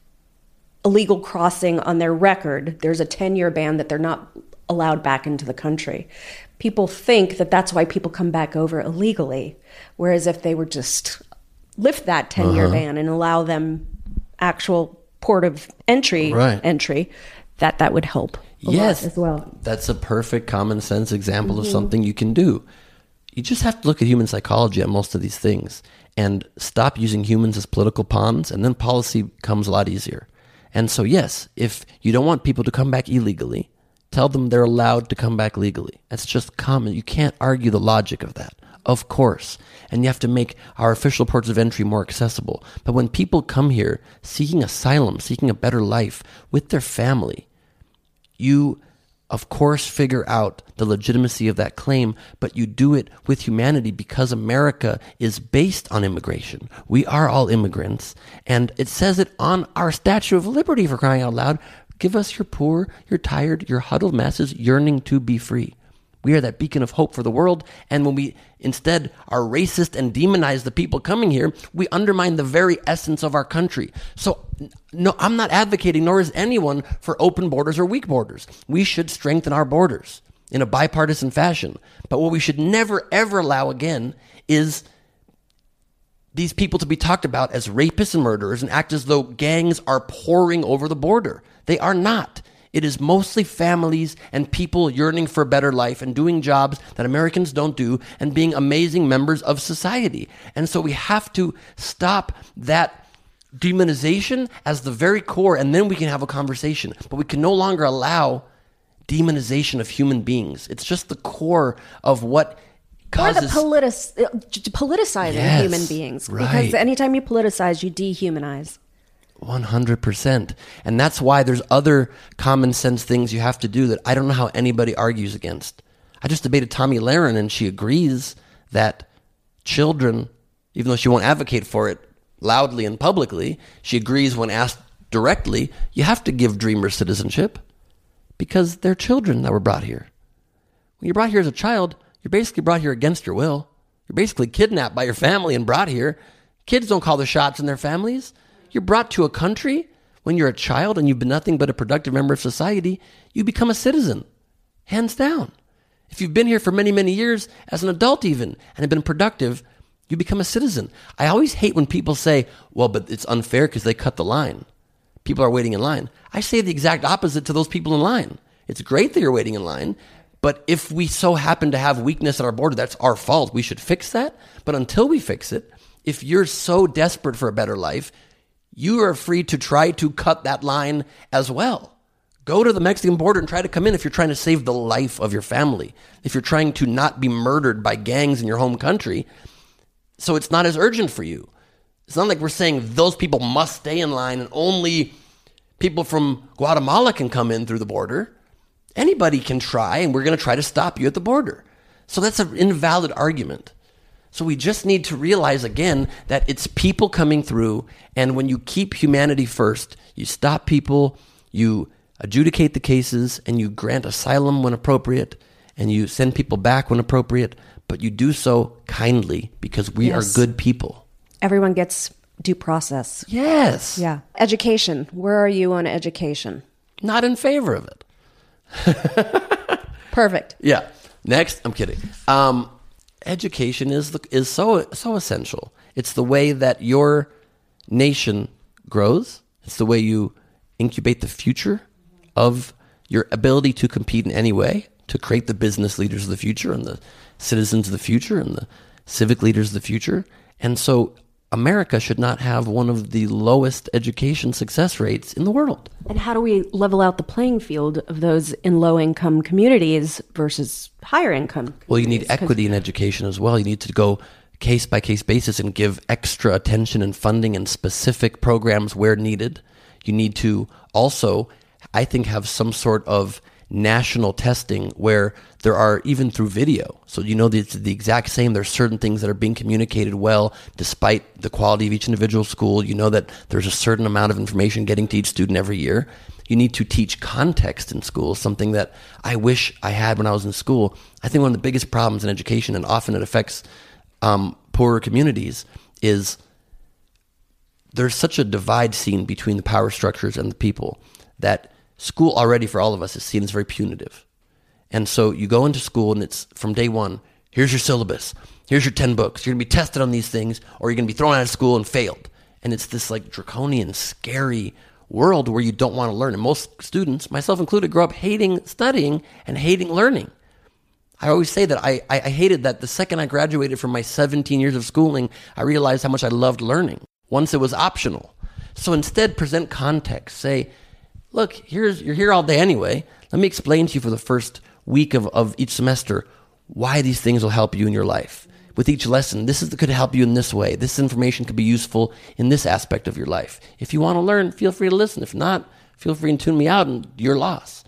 illegal crossing on their record. There's a 10-year ban that they're not allowed back into the country. People think that that's why people come back over illegally, whereas if they were just lift that 10-year ban and allow them actual port of entry, that would help a lot as well. That's a perfect common sense example of something you can do. You just have to look at human psychology on most of these things and stop using humans as political pawns, and then policy comes a lot easier. And so, yes, if you don't want people to come back illegally, tell them they're allowed to come back legally. That's just common. You can't argue the logic of that, of course. And you have to make our official ports of entry more accessible. But when people come here seeking asylum, seeking a better life with their family, you, of course, figure out the legitimacy of that claim, but you do it with humanity because America is based on immigration. We are all immigrants, and it says it on our Statue of Liberty, for crying out loud. Give us your poor, your tired, your huddled masses yearning to be free. We are that beacon of hope for the world, and when we instead are racist and demonize the people coming here, we undermine the very essence of our country. So, no, I'm not advocating, nor is anyone, for open borders or weak borders. We should strengthen our borders in a bipartisan fashion. But what we should never, ever allow again is these people to be talked about as rapists and murderers and act as though gangs are pouring over the border. They are not. It is mostly families and people yearning for a better life and doing jobs that Americans don't do and being amazing members of society. And so we have to stop that demonization as the very core, and then we can have a conversation. But we can no longer allow demonization of human beings. It's just the core of what causes... Or the politicizing human beings. Right. Because anytime you politicize, you dehumanize. 100%. And that's why there's other common sense things you have to do that I don't know how anybody argues against. I just debated Tommy Lahren, and she agrees that children, even though she won't advocate for it loudly and publicly, she agrees when asked directly, you have to give dreamers citizenship because they're children that were brought here. When you're brought here as a child, you're basically brought here against your will. You're basically kidnapped by your family and brought here. Kids don't call the shots in their families. You're brought to a country when you're a child and you've been nothing but a productive member of society. You become a citizen, hands down. If you've been here for many, many years, as an adult even, and have been productive, you become a citizen. I always hate when people say, well, but it's unfair because they cut the line. People are waiting in line. I say the exact opposite to those people in line. It's great that you're waiting in line, but if we so happen to have weakness at our border, that's our fault. We should fix that. But until we fix it, if you're so desperate for a better life, you are free to try to cut that line as well. Go to the Mexican border and try to come in if you're trying to save the life of your family, if you're trying to not be murdered by gangs in your home country. So it's not as urgent for you. It's not like we're saying those people must stay in line and only people from Guatemala can come in through the border. Anybody can try, and we're going to try to stop you at the border. So that's an invalid argument. So we just need to realize again that it's people coming through, and when you keep humanity first, you stop people, you adjudicate the cases, and you grant asylum when appropriate, and you send people back when appropriate, but you do so kindly because we are good people. Everyone gets due process. Yes. Yeah. Education. Where are you on education? Not in favor of it. Perfect. Yeah. Next. I'm kidding. Education is so essential. It's the way that your nation grows. It's the way you incubate the future of your ability to compete in any way, to create the business leaders of the future and the citizens of the future and the civic leaders of the future. And so America should not have one of the lowest education success rates in the world. And how do we level out the playing field of those in low-income communities versus higher-income communities? Well, you need equity in education as well. You need to go case-by-case basis and give extra attention and funding and specific programs where needed. You need to also, I think, have some sort of national testing where there are, even through video, so you know it's the exact same. There's certain things that are being communicated well despite the quality of each individual school. You know that there's a certain amount of information getting to each student every year. You need to teach context in school, something that I wish I had when I was in school. I think one of the biggest problems in education, and often it affects poorer communities, is there's such a divide seen between the power structures and the people that school already for all of us is seen as very punitive. And so you go into school and it's from day one, here's your syllabus, here's your 10 books, you're going to be tested on these things or you're going to be thrown out of school and failed. And it's this like draconian, scary world where you don't want to learn. And most students, myself included, grow up hating studying and hating learning. I always say that I hated that the second I graduated from my 17 years of schooling, I realized how much I loved learning once it was optional. So instead, present context, say, look, you're here all day anyway. Let me explain to you for the first week of each semester why these things will help you in your life. With each lesson, could help you in this way. This information could be useful in this aspect of your life. If you want to learn, feel free to listen. If not, feel free to tune me out and your loss.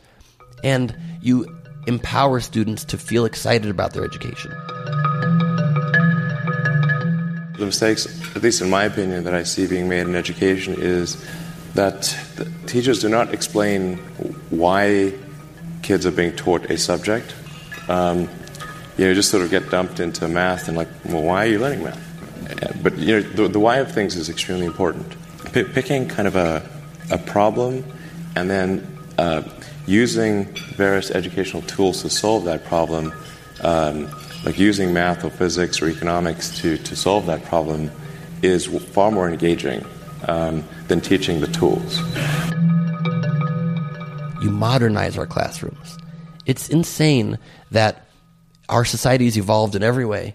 And you empower students to feel excited about their education. The mistakes, at least in my opinion, that I see being made in education is that teachers do not explain why kids are being taught a subject. You just sort of get dumped into math and like, well, why are you learning math? But the why of things is extremely important. Picking kind of a problem and then using various educational tools to solve that problem, like using math or physics or economics to solve that problem, is far more engaging than teaching the tools. You modernize our classrooms. It's insane that our society has evolved in every way.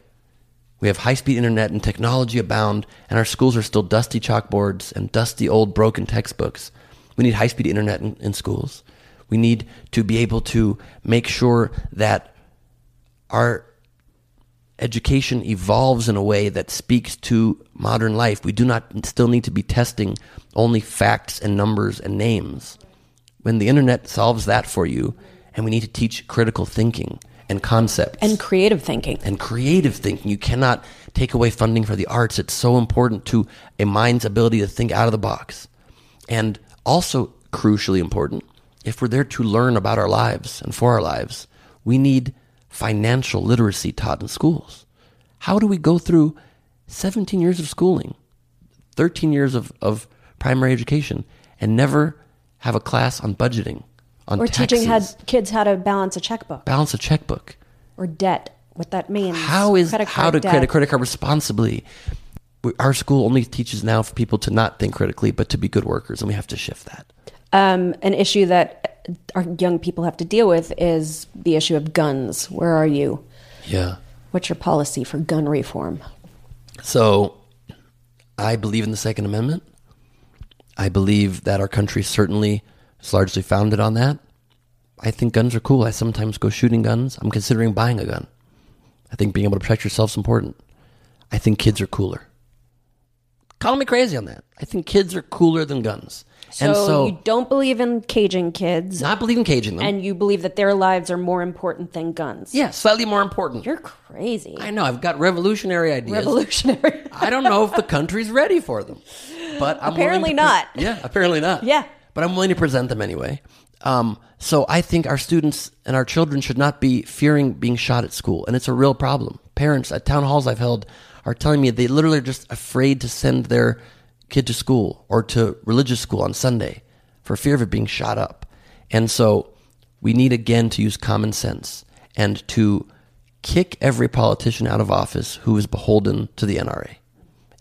We have high-speed internet and technology abound, and our schools are still dusty chalkboards and dusty old broken textbooks. We need high-speed internet in schools. We need to be able to make sure that our education evolves in a way that speaks to modern life. We do not still need to be testing only facts and numbers and names. When the internet solves that for you, and we need to teach critical thinking and concepts. And creative thinking. And creative thinking. You cannot take away funding for the arts. It's so important to a mind's ability to think out of the box. And also crucially important, if we're there to learn about our lives and for our lives, we need financial literacy taught in schools. How do we go through 17 years of schooling, 13 years of primary education, and never have a class on budgeting, on taxes? Or teaching kids how to balance a checkbook. Balance a checkbook. Or debt, what that means. How to create a credit card responsibly. Our school only teaches now for people to not think critically, but to be good workers, and we have to shift that. An issue that our young people have to deal with is the issue of guns. Where are you? Yeah. What's your policy for gun reform? So I believe in the Second Amendment. I believe that our country certainly is largely founded on that. I think guns are cool. I sometimes go shooting guns. I'm considering buying a gun. I think being able to protect yourself is important. I think kids are cooler. Call me crazy on that. I think kids are cooler than guns. So you don't believe in caging kids. Not believe in caging them. And you believe that their lives are more important than guns. Yeah, slightly more important. You're crazy. I know. I've got revolutionary ideas. I don't know if the country's ready for them. But I'm apparently not. Yeah, apparently not. Yeah. But I'm willing to present them anyway. So I think our students and our children should not be fearing being shot at school. And it's a real problem. Parents at town halls I've held are telling me they literally are just afraid to send their kid to school or to religious school on Sunday for fear of it being shot up. And so we need again to use common sense and to kick every politician out of office who is beholden to the NRA.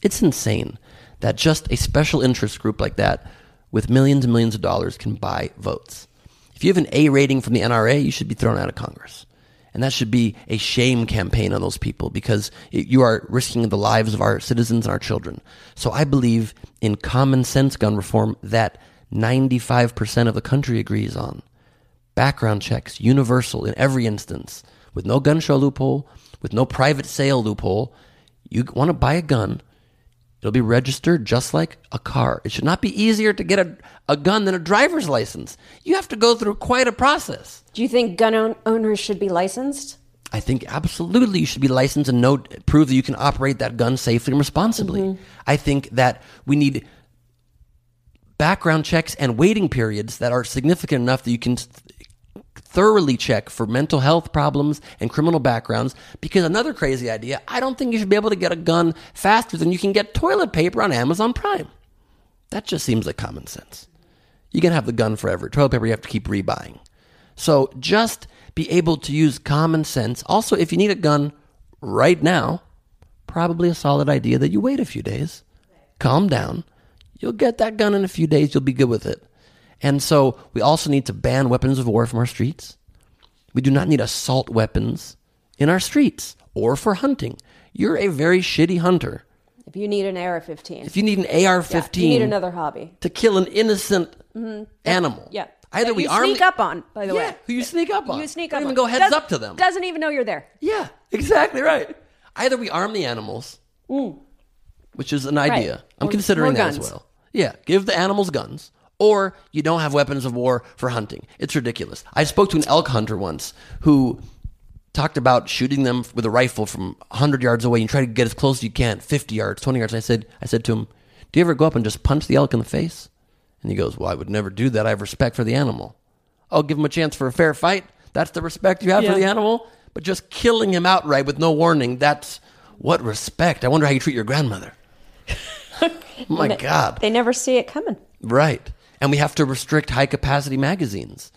It's insane that just a special interest group like that with millions and millions of dollars can buy votes. If you have an A rating from the NRA, you should be thrown out of Congress. And that should be a shame campaign on those people, because you are risking the lives of our citizens and our children. So I believe in common sense gun reform that 95% of the country agrees on. Background checks, universal in every instance, with no gun show loophole, with no private sale loophole. You want to buy a gun, it'll be registered just like a car. It should not be easier to get a gun than a driver's license. You have to go through quite a process. Do you think gun owners should be licensed? I think absolutely you should be licensed and prove that you can operate that gun safely and responsibly. Mm-hmm. I think that we need background checks and waiting periods that are significant enough that you can thoroughly check for mental health problems and criminal backgrounds, because another crazy idea, I don't think you should be able to get a gun faster than you can get toilet paper on Amazon Prime. That just seems like common sense. You can have the gun forever. Toilet paper you have to keep rebuying. So just be able to use common sense. Also, if you need a gun right now, probably a solid idea that you wait a few days, calm down. You'll get that gun in a few days. You'll be good with it. And so we also need to ban weapons of war from our streets. We do not need assault weapons in our streets or for hunting. You're a very shitty hunter. If you need an AR-15. If you need an AR-15. Yeah, you need another hobby. To kill an innocent animal. Yeah. Either we arm. Sneak up on, by the way. Yeah, who you sneak up on. You sneak up on. Don't even go heads up to them. Doesn't even know you're there. Yeah, exactly right. Either we arm the animals, which is an idea. Right. I'm considering that guns as well. Yeah, give the animals guns. Or you don't have weapons of war for hunting. It's ridiculous. I spoke to an elk hunter once who talked about shooting them with a rifle from 100 yards away. You try to get as close as you can, 50 yards, 20 yards. And I said to him, do you ever go up and just punch the elk in the face? And he goes, well, I would never do that. I have respect for the animal. Oh, give him a chance for a fair fight. That's the respect you have for the animal? But just killing him outright with no warning, that's what respect? I wonder how you treat your grandmother. My God. They never see it coming. Right. And we have to restrict high-capacity magazines.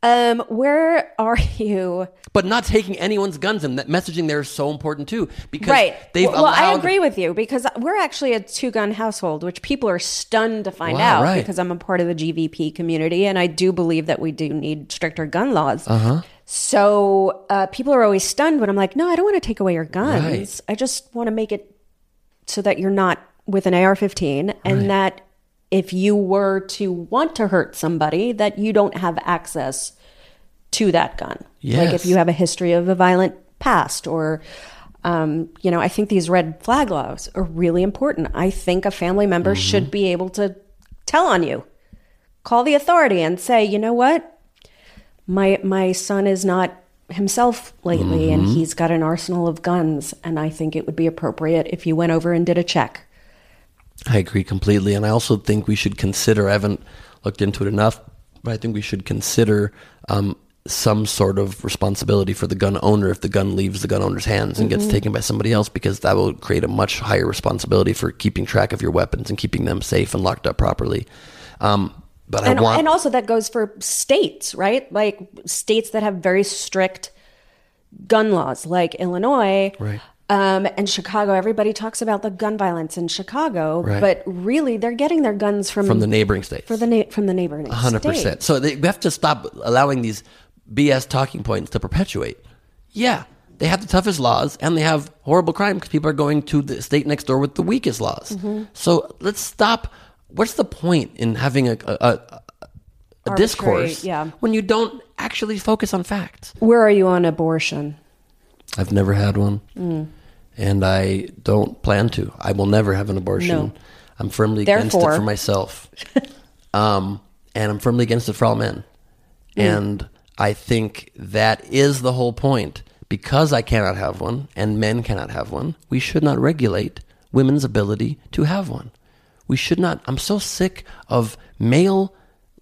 Where are you? But not taking anyone's guns, and that messaging there is so important, too. Because they've allowed... Well, I agree with you, because we're actually a two-gun household, which people are stunned to find out, because I'm a part of the GVP community, and I do believe that we do need stricter gun laws. Uh-huh. So people are always stunned when I'm like, no, I don't want to take away your guns. Right. I just want to make it so that you're not with an AR-15, and that... if you were to want to hurt somebody, that you don't have access to that gun. Yes. Like if you have a history of a violent past or, I think these red flag laws are really important. I think a family member should be able to tell on you, call the authority and say, you know what, my son is not himself lately and he's got an arsenal of guns. And I think it would be appropriate if you went over and did a check. I agree completely. And I also think we should consider, I haven't looked into it enough, but I think we should consider some sort of responsibility for the gun owner if the gun leaves the gun owner's hands and gets taken by somebody else, because that will create a much higher responsibility for keeping track of your weapons and keeping them safe and locked up properly. And also that goes for states, right? Like states that have very strict gun laws, like Illinois. Right. And Chicago, everybody talks about the gun violence in Chicago, but really they're getting their guns from the neighboring states. From the neighboring states. 100%. So we have to stop allowing these BS talking points to perpetuate. Yeah, they have the toughest laws and they have horrible crime because people are going to the state next door with the weakest laws. Mm-hmm. So let's stop. What's the point in having a discourse when you don't actually focus on facts? Where are you on abortion? I've never had one, and I don't plan to. I will never have an abortion. No. I'm firmly against it for myself, and I'm firmly against it for all men. And I think that is the whole point. Because I cannot have one, and men cannot have one, we should not regulate women's ability to have one. We should not. I'm so sick of male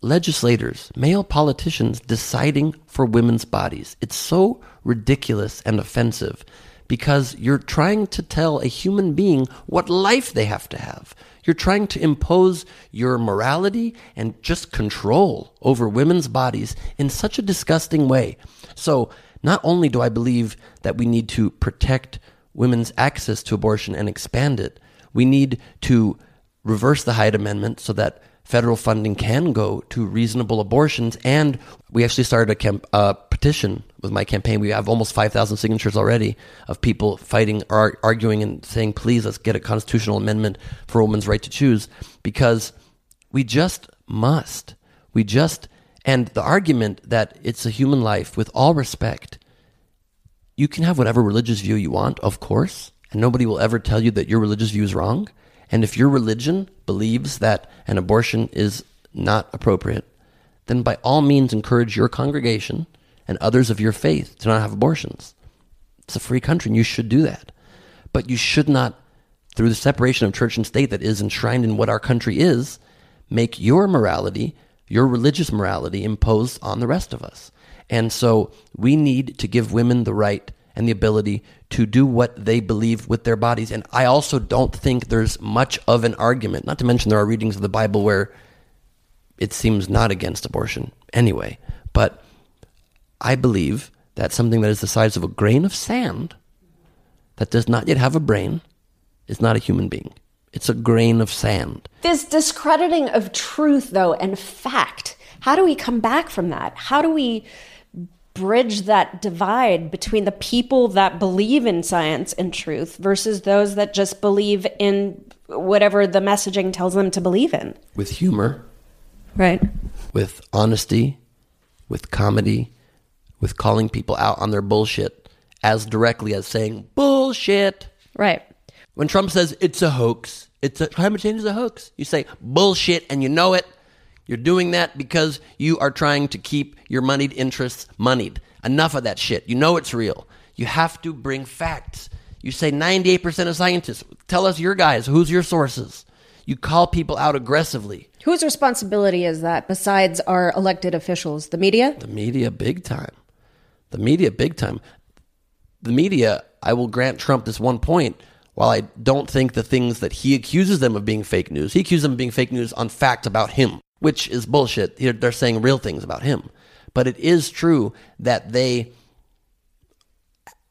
legislators, male politicians deciding for women's bodies. It's so ridiculous and offensive because you're trying to tell a human being what life they have to have. You're trying to impose your morality and just control over women's bodies in such a disgusting way. So not only do I believe that we need to protect women's access to abortion and expand it, we need to reverse the Hyde Amendment so that federal funding can go to reasonable abortions. And we actually started a petition with my campaign. We have almost 5,000 signatures already of people fighting, arguing and saying, please, let's get a constitutional amendment for a woman's right to choose, because we just must. We just, and the argument that it's a human life, with all respect, you can have whatever religious view you want, of course, and nobody will ever tell you that your religious view is wrong. And if your religion believes that an abortion is not appropriate, then by all means encourage your congregation and others of your faith to not have abortions. It's a free country and you should do that. But you should not, through the separation of church and state that is enshrined in what our country is, make your morality, your religious morality, imposed on the rest of us. And so we need to give women the right and the ability to do what they believe with their bodies. And I also don't think there's much of an argument, not to mention there are readings of the Bible where it seems not against abortion anyway. But I believe that something that is the size of a grain of sand that does not yet have a brain is not a human being. It's a grain of sand. This discrediting of truth, though, and fact, how do we come back from that? How do we bridge that divide between the people that believe in science and truth versus those that just believe in whatever the messaging tells them to believe in? With humor. Right. With honesty, with comedy, with calling people out on their bullshit as directly as saying bullshit. Right. When Trump says it's a hoax, climate change is a hoax, you say bullshit and you know it. You're doing that because you are trying to keep your moneyed interests moneyed. Enough of that shit. You know it's real. You have to bring facts. You say 98% of scientists. Tell us your guys. Who's your sources? You call people out aggressively. Whose responsibility is that besides our elected officials? The media? The media, big time. The media, big time. The media, I will grant Trump this one point. While I don't think the things that he accuses them of being fake news, he accuses them of being fake news on fact about him, which is bullshit. They're saying real things about him. But it is true that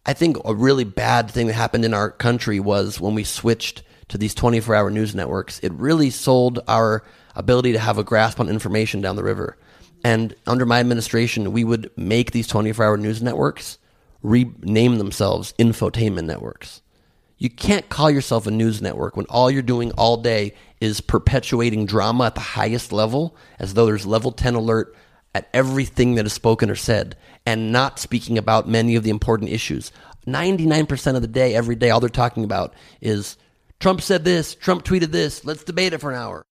I think a really bad thing that happened in our country was when we switched to these 24-hour news networks, it really sold our ability to have a grasp on information down the river. And under my administration, we would make these 24-hour news networks rename themselves infotainment networks. You can't call yourself a news network when all you're doing all day is perpetuating drama at the highest level, as though there's level 10 alert at everything that is spoken or said, and not speaking about many of the important issues. 99% of the day, every day, all they're talking about is Trump said this, Trump tweeted this, let's debate it for an hour.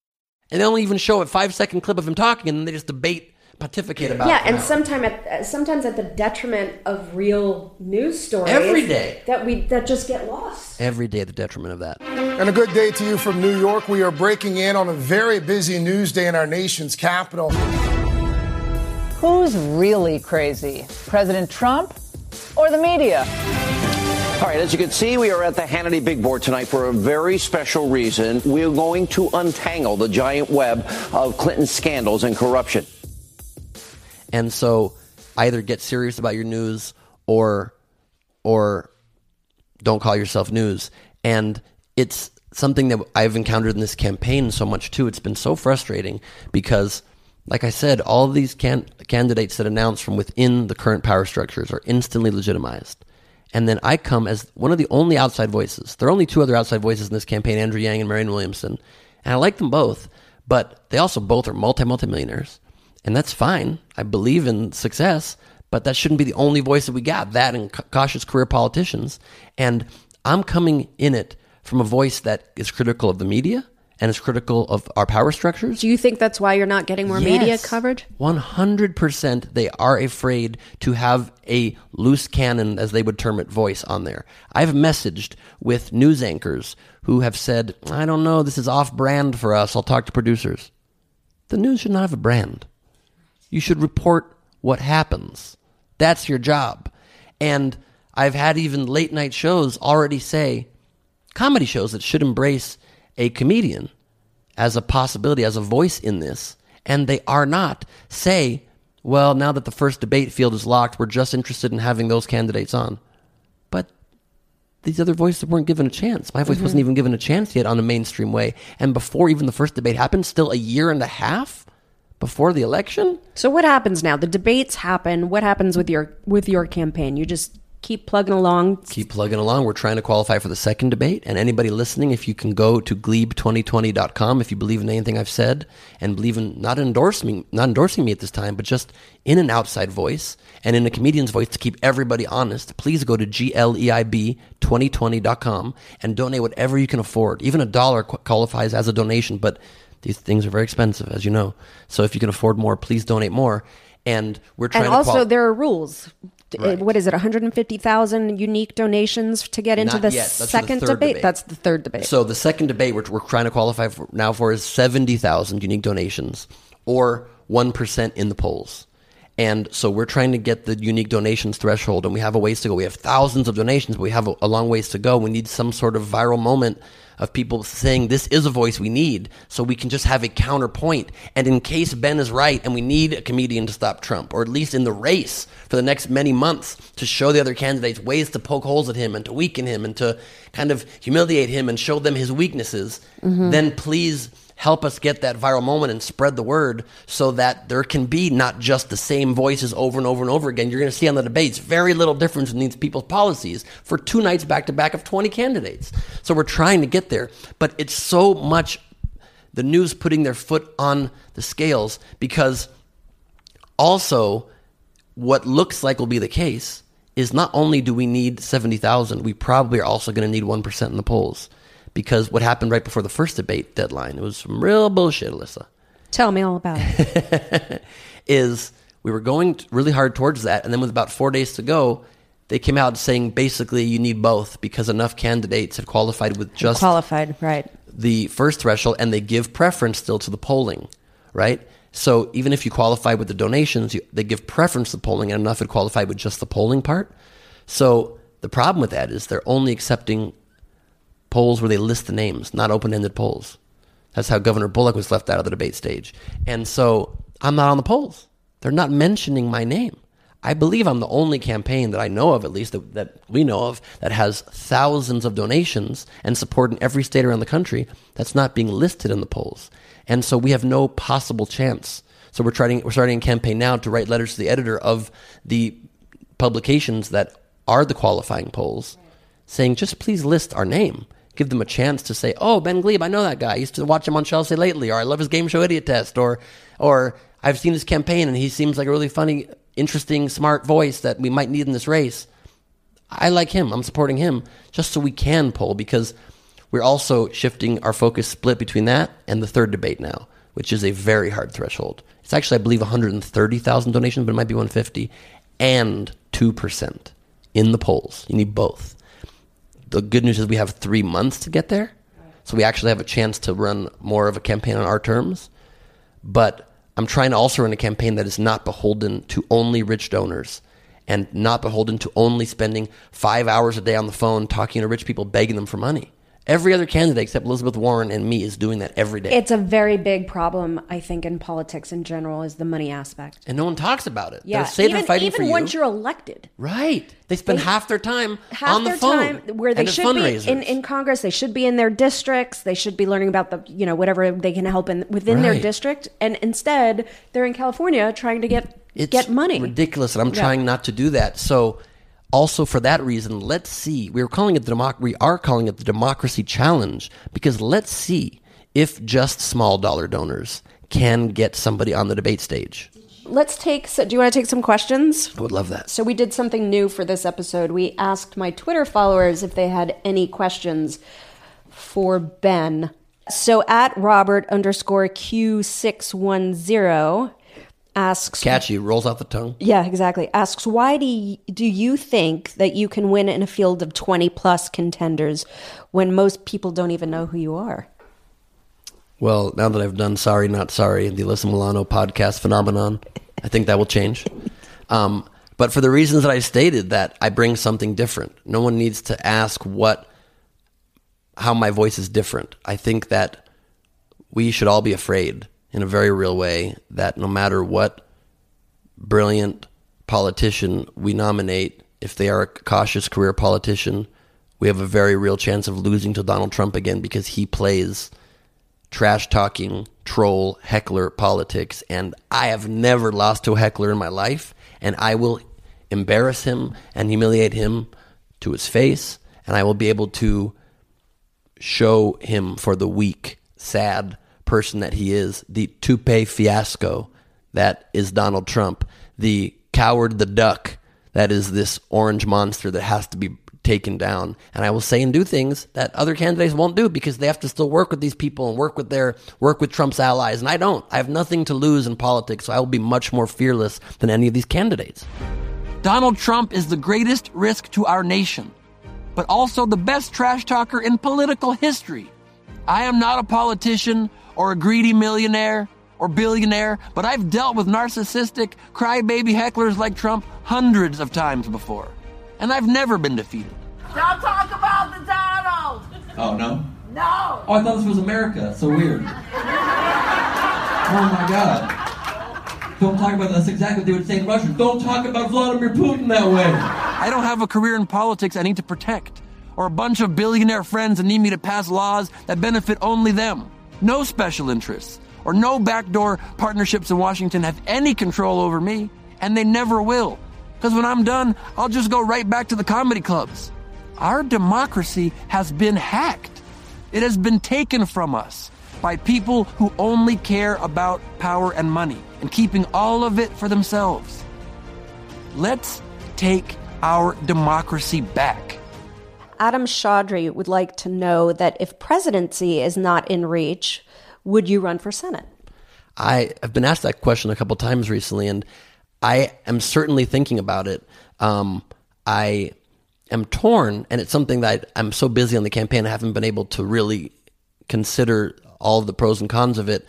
And they only even show a 5-second clip of him talking, and then they just debate, pontificate about it. Yeah, and sometimes at the detriment of real news stories. Every day. That just get lost. Every day at the detriment of that. And a good day to you from New York. We are breaking in on a very busy news day in our nation's capital. Who's really crazy? President Trump or the media? All right, as you can see, we are at the Hannity Big Board tonight for a very special reason. We're going to untangle the giant web of Clinton's scandals and corruption. And so either get serious about your news or don't call yourself news. And it's something that I've encountered in this campaign so much too. It's been so frustrating because, like I said, all these candidates that announce from within the current power structures are instantly legitimized. And then I come as one of the only outside voices. There are only two other outside voices in this campaign, Andrew Yang and Marianne Williamson. And I like them both, but they also both are multi-millionaires. And that's fine. I believe in success, but that shouldn't be the only voice that we got. That and cautious career politicians. And I'm coming in it from a voice that is critical of the media and is critical of our power structures. Do you think that's why you're not getting more media coverage? 100%. They are afraid to have a loose cannon, as they would term it, voice on there. I've messaged with news anchors who have said, I don't know, this is off brand for us. I'll talk to producers. The news should not have a brand. You should report what happens. That's your job. And I've had even late night shows already say, comedy shows that should embrace a comedian as a possibility, as a voice in this, and they are not, say, well, now that the first debate field is locked, we're just interested in having those candidates on. But these other voices weren't given a chance. My voice wasn't even given a chance yet on a mainstream way. And before even the first debate happened, still a year and a half before the election. So what happens now? The debates happen. What happens with your campaign? You just keep plugging along. Keep plugging along. We're trying to qualify for the second debate. And anybody listening, if you can go to gleib2020.com, if you believe in anything I've said and believe in not endorsing me at this time, but just in an outside voice and in a comedian's voice to keep everybody honest, please go to gleib2020.com and donate whatever you can afford. Even $1 qualifies as a donation, but these things are very expensive, as you know. So if you can afford more, please donate more. And we're trying to... And also there are rules. Right. What is it, 150,000 unique donations to get into the second debate? That's the third debate. So the second debate, which we're trying to qualify for now for, is 70,000 unique donations or 1% in the polls. And so we're trying to get the unique donations threshold, and we have a ways to go. We have thousands of donations, but we have a long ways to go. We need some sort of viral moment of people saying this is a voice we need, so we can just have a counterpoint. And in case Ben is right, and we need a comedian to stop Trump, or at least in the race for the next many months, to show the other candidates ways to poke holes at him and to weaken him and to kind of humiliate him and show them his weaknesses, then please help us get that viral moment and spread the word so that there can be not just the same voices over and over and over again. You're going to see on the debates very little difference in these people's policies for two nights back to back of 20 candidates. So we're trying to get there, but it's so much the news putting their foot on the scales, because also what looks like will be the case is not only do we need 70,000, we probably are also going to need 1% in the polls. Because what happened right before the first debate deadline, it was some real bullshit, Alyssa. Tell me all about it. Is we were going really hard towards that, and then with about 4 days to go, they came out saying basically you need both because enough candidates have qualified with just the first threshold, and they give preference still to the polling, right? So even if you qualify with the donations, they give preference to polling, and enough had qualified with just the polling part. So the problem with that is they're only accepting polls where they list the names, not open-ended polls. That's how Governor Bullock was left out of the debate stage. And so I'm not on the polls. They're not mentioning my name. I believe I'm the only campaign that I know of, at least that we know of, that has thousands of donations and support in every state around the country that's not being listed in the polls. And so we have no possible chance. So we're starting a campaign now to write letters to the editor of the publications that are the qualifying polls, saying just please list our name. Give them a chance to say, oh, Ben Gleib, I know that guy. I used to watch him on Chelsea Lately, or I love his game show Idiot Test, or I've seen his campaign, and he seems like a really funny, interesting, smart voice that we might need in this race. I like him. I'm supporting him, just so we can poll, because we're also shifting our focus split between that and the third debate now, which is a very hard threshold. It's actually, I believe, 130,000 donations, but it might be 150, and 2% in the polls. You need both. The good news is we have 3 months to get there. So we actually have a chance to run more of a campaign on our terms. But I'm trying to also run a campaign that is not beholden to only rich donors and not beholden to only spending 5 hours a day on the phone talking to rich people, begging them for money. Every other candidate except Elizabeth Warren and me is doing that every day. It's a very big problem, I think, in politics in general, is the money aspect. And no one talks about it. Yeah. They're saving and fighting for you. Even once you're elected. Right. They spend half their time on the phone. Half their time where they should be in Congress. They should be in their districts. They should be learning about the, you know, whatever they can help in within their district. And instead, they're in California trying to get money. It's ridiculous, and I'm trying not to do that. So... Also, for that reason, let's see. We are calling it the Democracy Challenge, because let's see if just small dollar donors can get somebody on the debate stage. Do you want to take some questions? I would love that. So we did something new for this episode. We asked my Twitter followers if they had any questions for Ben. So at Robert_Q610 asks... Catchy, rolls off the tongue. Yeah, exactly. Asks, why do you think that you can win in a field of 20-plus contenders when most people don't even know who you are? Well, now that I've done Sorry Not Sorry, the Alyssa Milano podcast phenomenon, I think that will change. But for the reasons that I stated, that I bring something different. No one needs to ask how my voice is different. I think that we should all be afraid, in a very real way, that no matter what brilliant politician we nominate, if they are a cautious career politician, we have a very real chance of losing to Donald Trump again because he plays trash-talking, troll, heckler politics, and I have never lost to a heckler in my life, and I will embarrass him and humiliate him to his face, and I will be able to show him for the weak, sad person that he is, the toupee fiasco that is Donald Trump, the coward, the duck that is this orange monster that has to be taken down. And I will say and do things that other candidates won't do because they have to still work with these people and work with Trump's allies. And I don't. I have nothing to lose in politics, so I will be much more fearless than any of these candidates. Donald Trump is the greatest risk to our nation, but also the best trash talker in political history. I am not a politician or a greedy millionaire or billionaire, but I've dealt with narcissistic crybaby hecklers like Trump hundreds of times before. And I've never been defeated. Don't talk about the Donald! Oh, no? No! Oh, I thought this was America. So weird. Oh, my God. Don't talk about that. That's exactly what they would say in Russia. Don't talk about Vladimir Putin that way. I don't have a career in politics I need to protect, or a bunch of billionaire friends that need me to pass laws that benefit only them. No special interests, or no backdoor partnerships in Washington have any control over me, and they never will. Because when I'm done, I'll just go right back to the comedy clubs. Our democracy has been hacked. It has been taken from us by people who only care about power and money and keeping all of it for themselves. Let's take our democracy back. Adam Chaudhry would like to know that if presidency is not in reach, would you run for Senate? I have been asked that question a couple times recently, and I am certainly thinking about it. I am torn, and it's something that I'm so busy on the campaign, I haven't been able to really consider all of the pros and cons of it.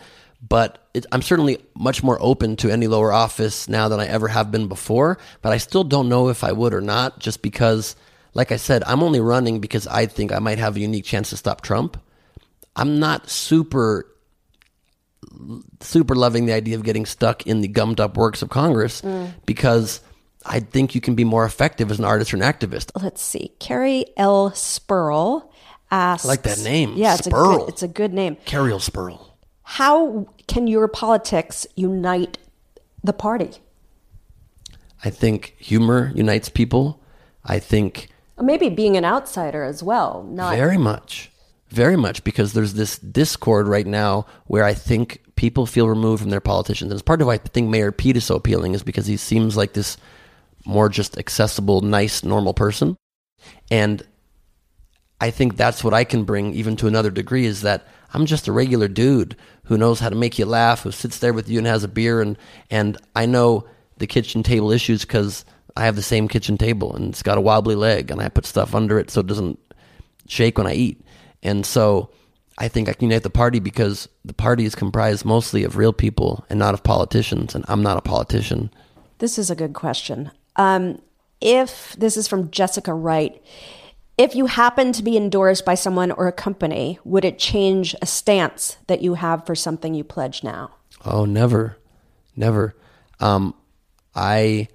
But I'm certainly much more open to any lower office now than I ever have been before. But I still don't know if I would or not, just because, like I said, I'm only running because I think I might have a unique chance to stop Trump. I'm not super loving the idea of getting stuck in the gummed up works of Congress because I think you can be more effective as an artist or an activist. Let's see. Carrie L. Spurl asks. I like that name. Yeah, Spurl. It's a good name. Carrie L. Spurl. How can your politics unite the party? I think humor unites people. I think. Maybe being an outsider as well. Not very much. Very much, because there's this discord right now where I think people feel removed from their politicians. And it's part of why I think Mayor Pete is so appealing, is because he seems like this more just accessible, nice, normal person. And I think that's what I can bring even to another degree, is that I'm just a regular dude who knows how to make you laugh, who sits there with you and has a beer. And I know the kitchen table issues because I have the same kitchen table and it's got a wobbly leg and I put stuff under it so it doesn't shake when I eat. And so I think I can unite the party because the party is comprised mostly of real people and not of politicians, and I'm not a politician. This is a good question. If this is from Jessica Wright, if you happen to be endorsed by someone or a company, would it change a stance that you have for something you pledge now? Oh, never. I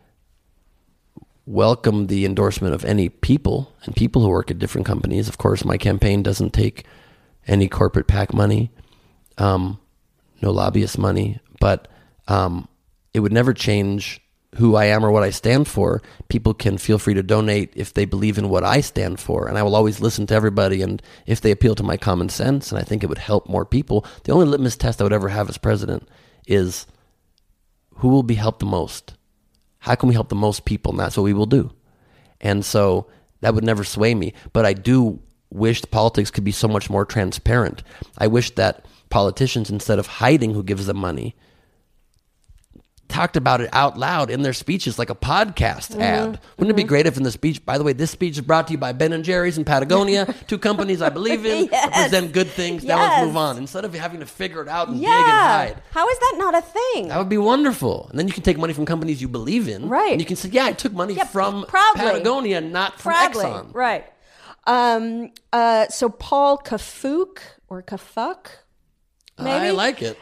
welcome the endorsement of any people, and people who work at different companies. Of course, my campaign doesn't take any corporate PAC money, no lobbyist money, but it would never change who I am or what I stand for. People can feel free to donate if they believe in what I stand for, and I will always listen to everybody, and if they appeal to my common sense, and I think it would help more people. The only litmus test I would ever have as president is who will be helped the most. How can we help the most people? And that's what we will do. And so that would never sway me. But I do wish politics could be so much more transparent. I wish that politicians, instead of hiding who gives them money, talked about it out loud in their speeches like a podcast ad. Wouldn't it be great if in the speech, by the way, this speech is brought to you by Ben and Jerry's and Patagonia, two companies I believe in, yes, represent good things, yes, now let's move on. Instead of having to figure it out and dig and hide. How is that not a thing? That would be wonderful. And then you can take money from companies you believe in. Right. And you can say, yeah, I took money from Patagonia, not from Exxon. Right. So Paul Kafuk, maybe? I like it.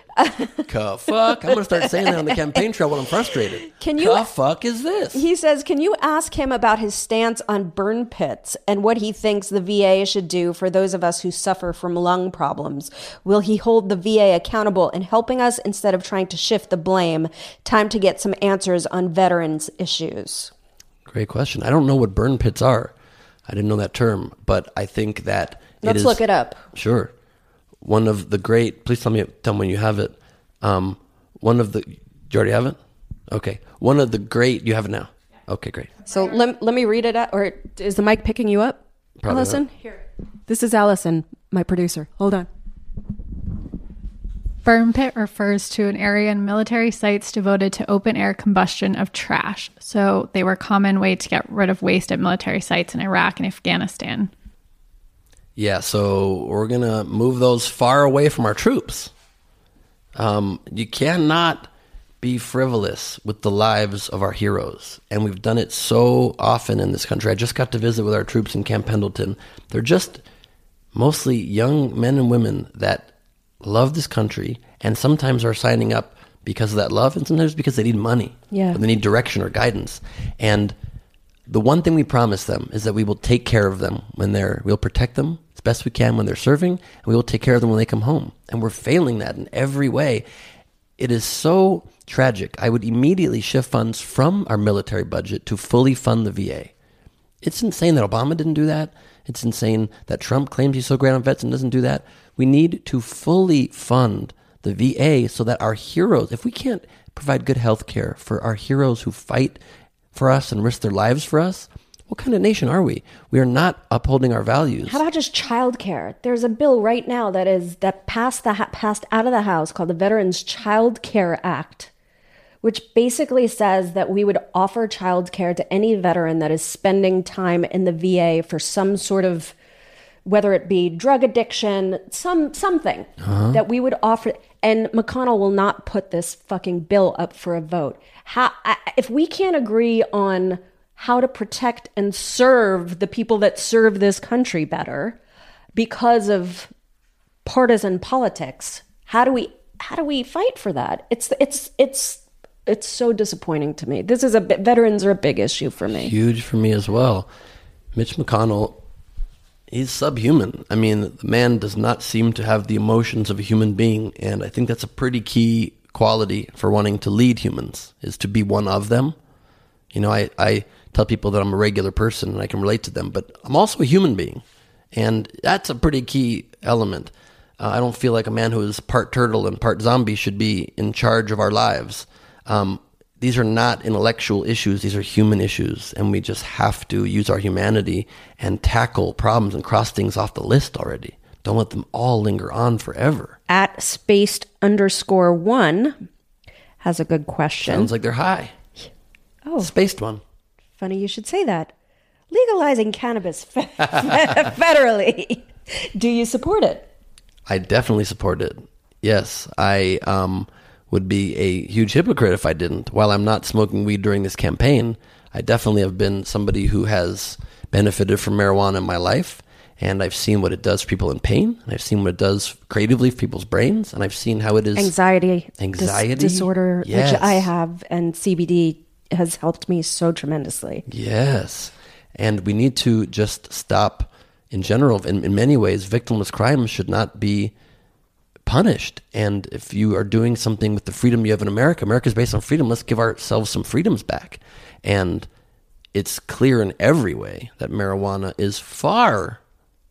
Cuff fuck. I'm going to start saying that on the campaign trail when I'm frustrated. Cuff fuck is this? He says, can you ask him about his stance on burn pits and what he thinks the VA should do for those of us who suffer from lung problems? Will he hold the VA accountable in helping us instead of trying to shift the blame? Time to get some answers on veterans issues. Great question. I don't know what burn pits are. I didn't know that term, but I think that let's look it up. Sure. One of the great, please tell me when you have it. Do you already have it? Okay. One of the great, you have it now. Okay, great. So let me read it out, or is the mic picking you up? Probably Allison? Not. Here. This is Allison, my producer. Hold on. Burn pit refers to an area in military sites devoted to open air combustion of trash. So they were a common way to get rid of waste at military sites in Iraq and Afghanistan. Yeah, so we're going to move those far away from our troops. You cannot be frivolous with the lives of our heroes. And we've done it so often in this country. I just got to visit with our troops in Camp Pendleton. They're just mostly young men and women that love this country and sometimes are signing up because of that love and sometimes because they need money. Yeah. Or they need direction or guidance. And the one thing we promise them is that we will take care of them when we'll protect them as best we can when they're serving, and we will take care of them when they come home. And we're failing that in every way. It is so tragic. I would immediately shift funds from our military budget to fully fund the VA. It's insane that Obama didn't do that. It's insane that Trump claims he's so great on vets and doesn't do that. We need to fully fund the VA so that our heroes, if we can't provide good health care for our heroes who fight for us and risk their lives for us, what kind of nation are we? We are not upholding our values. How about just childcare? There's a bill right now that passed out of the House called the Veterans Child Care Act, which basically says that we would offer childcare to any veteran that is spending time in the VA for some sort of, whether it be drug addiction, something that we would offer. And McConnell will not put this fucking bill up for a vote. If we can't agree on how to protect and serve the people that serve this country better because of partisan politics, how do we fight for that? It's so disappointing to me. This is veterans are a big issue for me. Huge for me as well. Mitch McConnell, he's subhuman. I mean, the man does not seem to have the emotions of a human being, and I think that's a pretty key quality for wanting to lead humans, is to be one of them. You know, I tell people that I'm a regular person and I can relate to them, but I'm also a human being, and that's a pretty key element. I don't feel like a man who is part turtle and part zombie should be in charge of our lives. These are not intellectual issues. These are human issues. And we just have to use our humanity and tackle problems and cross things off the list already. Don't let them all linger on forever. @spaced_1 has a good question. Sounds like they're high. Oh. Spaced one. Funny you should say that. Legalizing cannabis federally. Do you support it? I definitely support it. Yes. I would be a huge hypocrite if I didn't. While I'm not smoking weed during this campaign, I definitely have been somebody who has benefited from marijuana in my life, and I've seen what it does for people in pain, and I've seen what it does creatively for people's brains, and I've seen how it is... Anxiety. Disorder, yes. Which I have, and CBD has helped me so tremendously. Yes. And we need to just stop, in general, in many ways, victimless crimes should not be punished. And if you are doing something with the freedom you have in America is based on freedom, let's give ourselves some freedoms back. And it's clear in every way that marijuana is far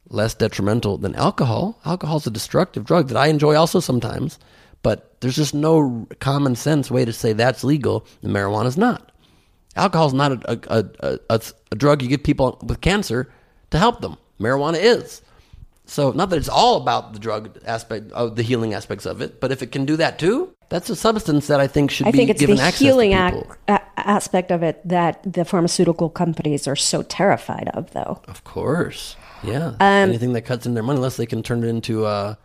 less detrimental than alcohol. Alcohol is a destructive drug that I enjoy also sometimes, but there's just no common sense way to say that's legal and marijuana's not. Alcohol is not a drug you give people with cancer to help them. Marijuana is. So not that it's all about the drug aspect of the healing aspects of it, but if it can do that too, that's a substance that I think should be given access to people. I think it's the healing aspect of it that the pharmaceutical companies are so terrified of, though. Of course. Yeah. Anything that cuts in their money, unless they can turn it into a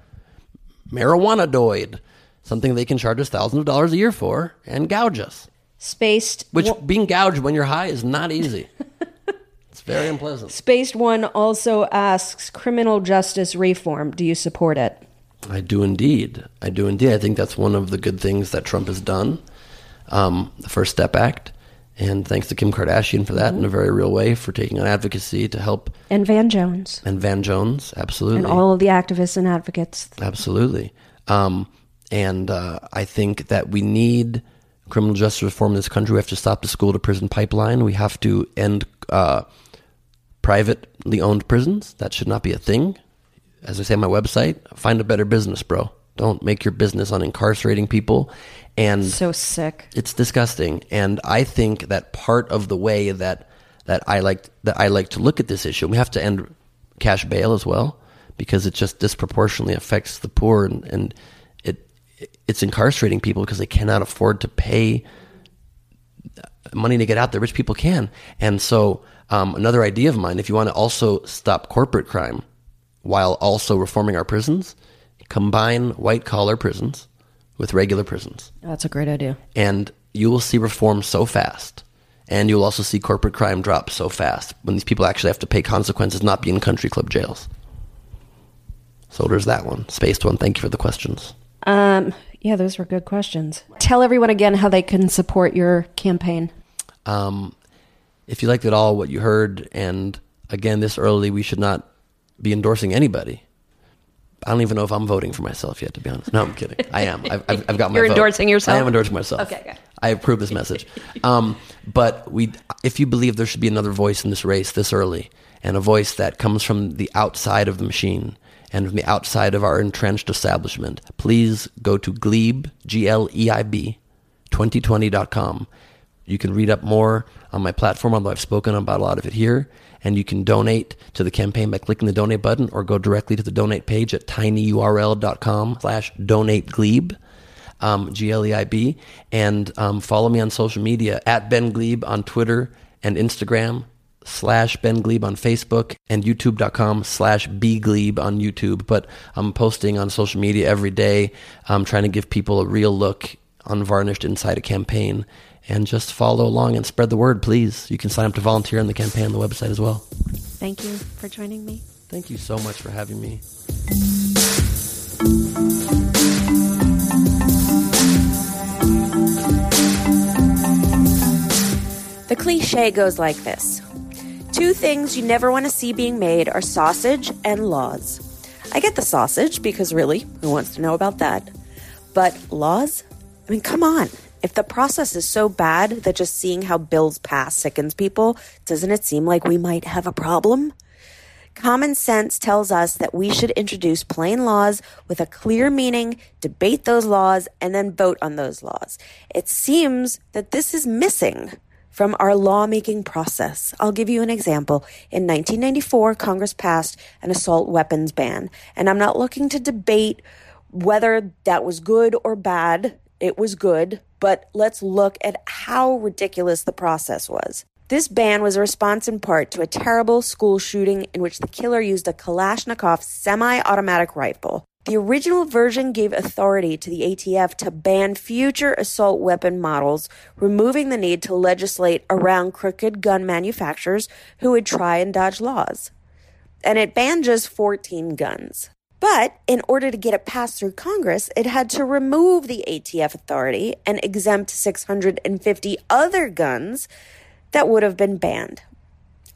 marijuana-doid, something they can charge us thousands of dollars a year for and gouge us. Spaced. Which being gouged when you're high is not easy. It's very unpleasant. Spaced One also asks, criminal justice reform, do you support it? I do indeed. I do indeed. I think that's one of the good things that Trump has done, the First Step Act. And thanks to Kim Kardashian for that, mm-hmm. in a very real way, for taking on advocacy to help. And Van Jones. And Van Jones, absolutely. And all of the activists and advocates. Absolutely. And I think that we need criminal justice reform in this country. We have to stop the school-to-prison pipeline. We have to end privately owned prisons. That should not be a thing. As I say on my website, find a better business, bro. Don't make your business on incarcerating people. And so sick. It's disgusting. And I think that part of the way that I like to look at this issue, we have to end cash bail as well, because it just disproportionately affects the poor, and it's incarcerating people because they cannot afford to pay money to get out there. Rich people can. And so another idea of mine, if you want to also stop corporate crime while also reforming our prisons, combine white-collar prisons with regular prisons. That's a great idea. And you will see reform so fast. And you'll also see corporate crime drop so fast when these people actually have to pay consequences, not be in country club jails. So there's that one. Spaced one. Thank you for the questions. Yeah, those were good questions. Tell everyone again how they can support your campaign. If you liked at all what you heard, and again, this early, we should not be endorsing anybody. I don't even know if I'm voting for myself yet, to be honest. No, I'm kidding. I am. I've got my You're vote. Endorsing yourself? I am endorsing myself. Okay. I approve this message. But if you believe there should be another voice in this race this early, and a voice that comes from the outside of the machine and from the outside of our entrenched establishment, please go to Gleib, G-L-E-I-B, 2020.com. You can read up more on my platform, although I've spoken about a lot of it here. And you can donate to the campaign by clicking the donate button, or go directly to the donate page at tinyurl.com/donategleib, G-L-E-I-B. And follow me on social media at Ben Gleib on Twitter and Instagram, /Ben Gleib on Facebook, and youtube.com/BGleib on YouTube. But I'm posting on social media every day. I'm trying to give people a real look, unvarnished, inside a campaign. And just follow along and spread the word, please. You can sign up to volunteer in the campaign on the website as well. Thank you for joining me. Thank you so much for having me. The cliche goes like this. Two things you never want to see being made are sausage and laws. I get the sausage, because really, who wants to know about that? But laws? I mean, come on. If the process is so bad that just seeing how bills pass sickens people, doesn't it seem like we might have a problem? Common sense tells us that we should introduce plain laws with a clear meaning, debate those laws, and then vote on those laws. It seems that this is missing from our lawmaking process. I'll give you an example. In 1994, Congress passed an assault weapons ban, and I'm not looking to debate whether that was good or bad. It was good, but let's look at how ridiculous the process was. This ban was a response in part to a terrible school shooting in which the killer used a Kalashnikov semi-automatic rifle. The original version gave authority to the ATF to ban future assault weapon models, removing the need to legislate around crooked gun manufacturers who would try and dodge laws. And it banned just 14 guns. But in order to get it passed through Congress, it had to remove the ATF authority and exempt 650 other guns that would have been banned.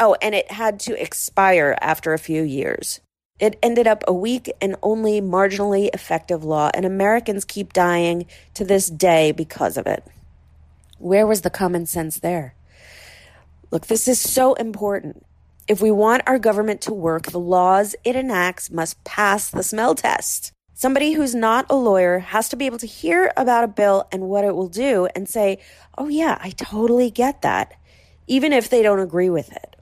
Oh, and it had to expire after a few years. It ended up a weak and only marginally effective law, and Americans keep dying to this day because of it. Where was the common sense there? Look, this is so important. If we want our government to work, the laws it enacts must pass the smell test. Somebody who's not a lawyer has to be able to hear about a bill and what it will do and say, oh yeah, I totally get that, even if they don't agree with it.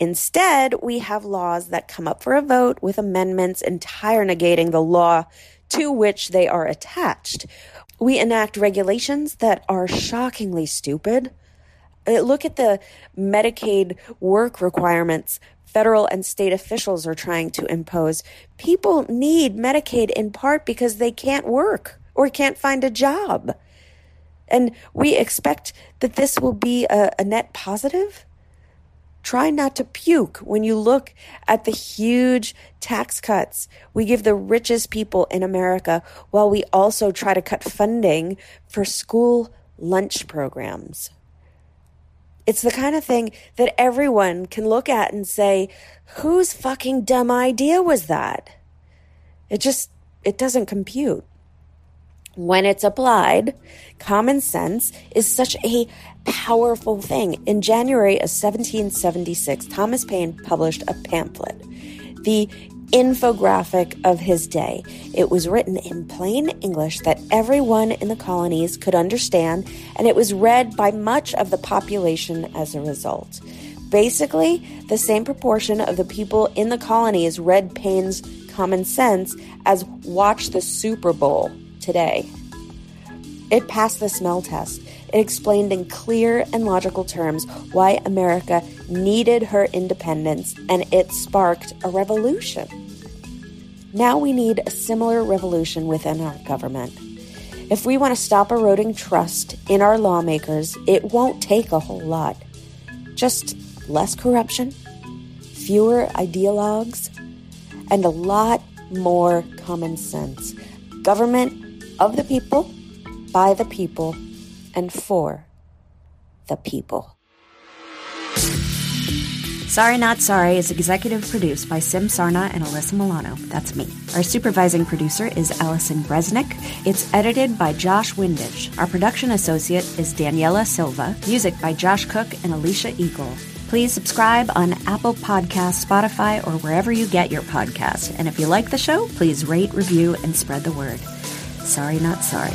Instead, we have laws that come up for a vote with amendments entirely negating the law to which they are attached. We enact regulations that are shockingly stupid. Look at the Medicaid work requirements federal and state officials are trying to impose. People need Medicaid in part because they can't work or can't find a job. And we expect that this will be a net positive? Try not to puke when you look at the huge tax cuts we give the richest people in America, while we also try to cut funding for school lunch programs. It's the kind of thing that everyone can look at and say, whose fucking dumb idea was that? It doesn't compute. When it's applied, common sense is such a powerful thing. In January of 1776, Thomas Paine published a pamphlet, the infographic of his day. It was written in plain English that everyone in the colonies could understand, and it was read by much of the population as a result. Basically, the same proportion of the people in the colonies read Paine's Common Sense as watch the Super Bowl today. It passed the smell test. It explained in clear and logical terms why America needed her independence, and it sparked a revolution. Now we need a similar revolution within our government. If we want to stop eroding trust in our lawmakers, it won't take a whole lot. Just less corruption, fewer ideologues, and a lot more common sense. Government of the people, by the people, and for the people. Sorry Not Sorry is executive produced by Sim Sarna and Alyssa Milano. That's me. Our supervising producer is Allison Bresnick. It's edited by Josh Windage. Our production associate is Daniela Silva. Music by Josh Cook and Alicia Eagle. Please subscribe on Apple Podcasts, Spotify, or wherever you get your podcasts. And if you like the show, please rate, review, and spread the word. Sorry, not sorry.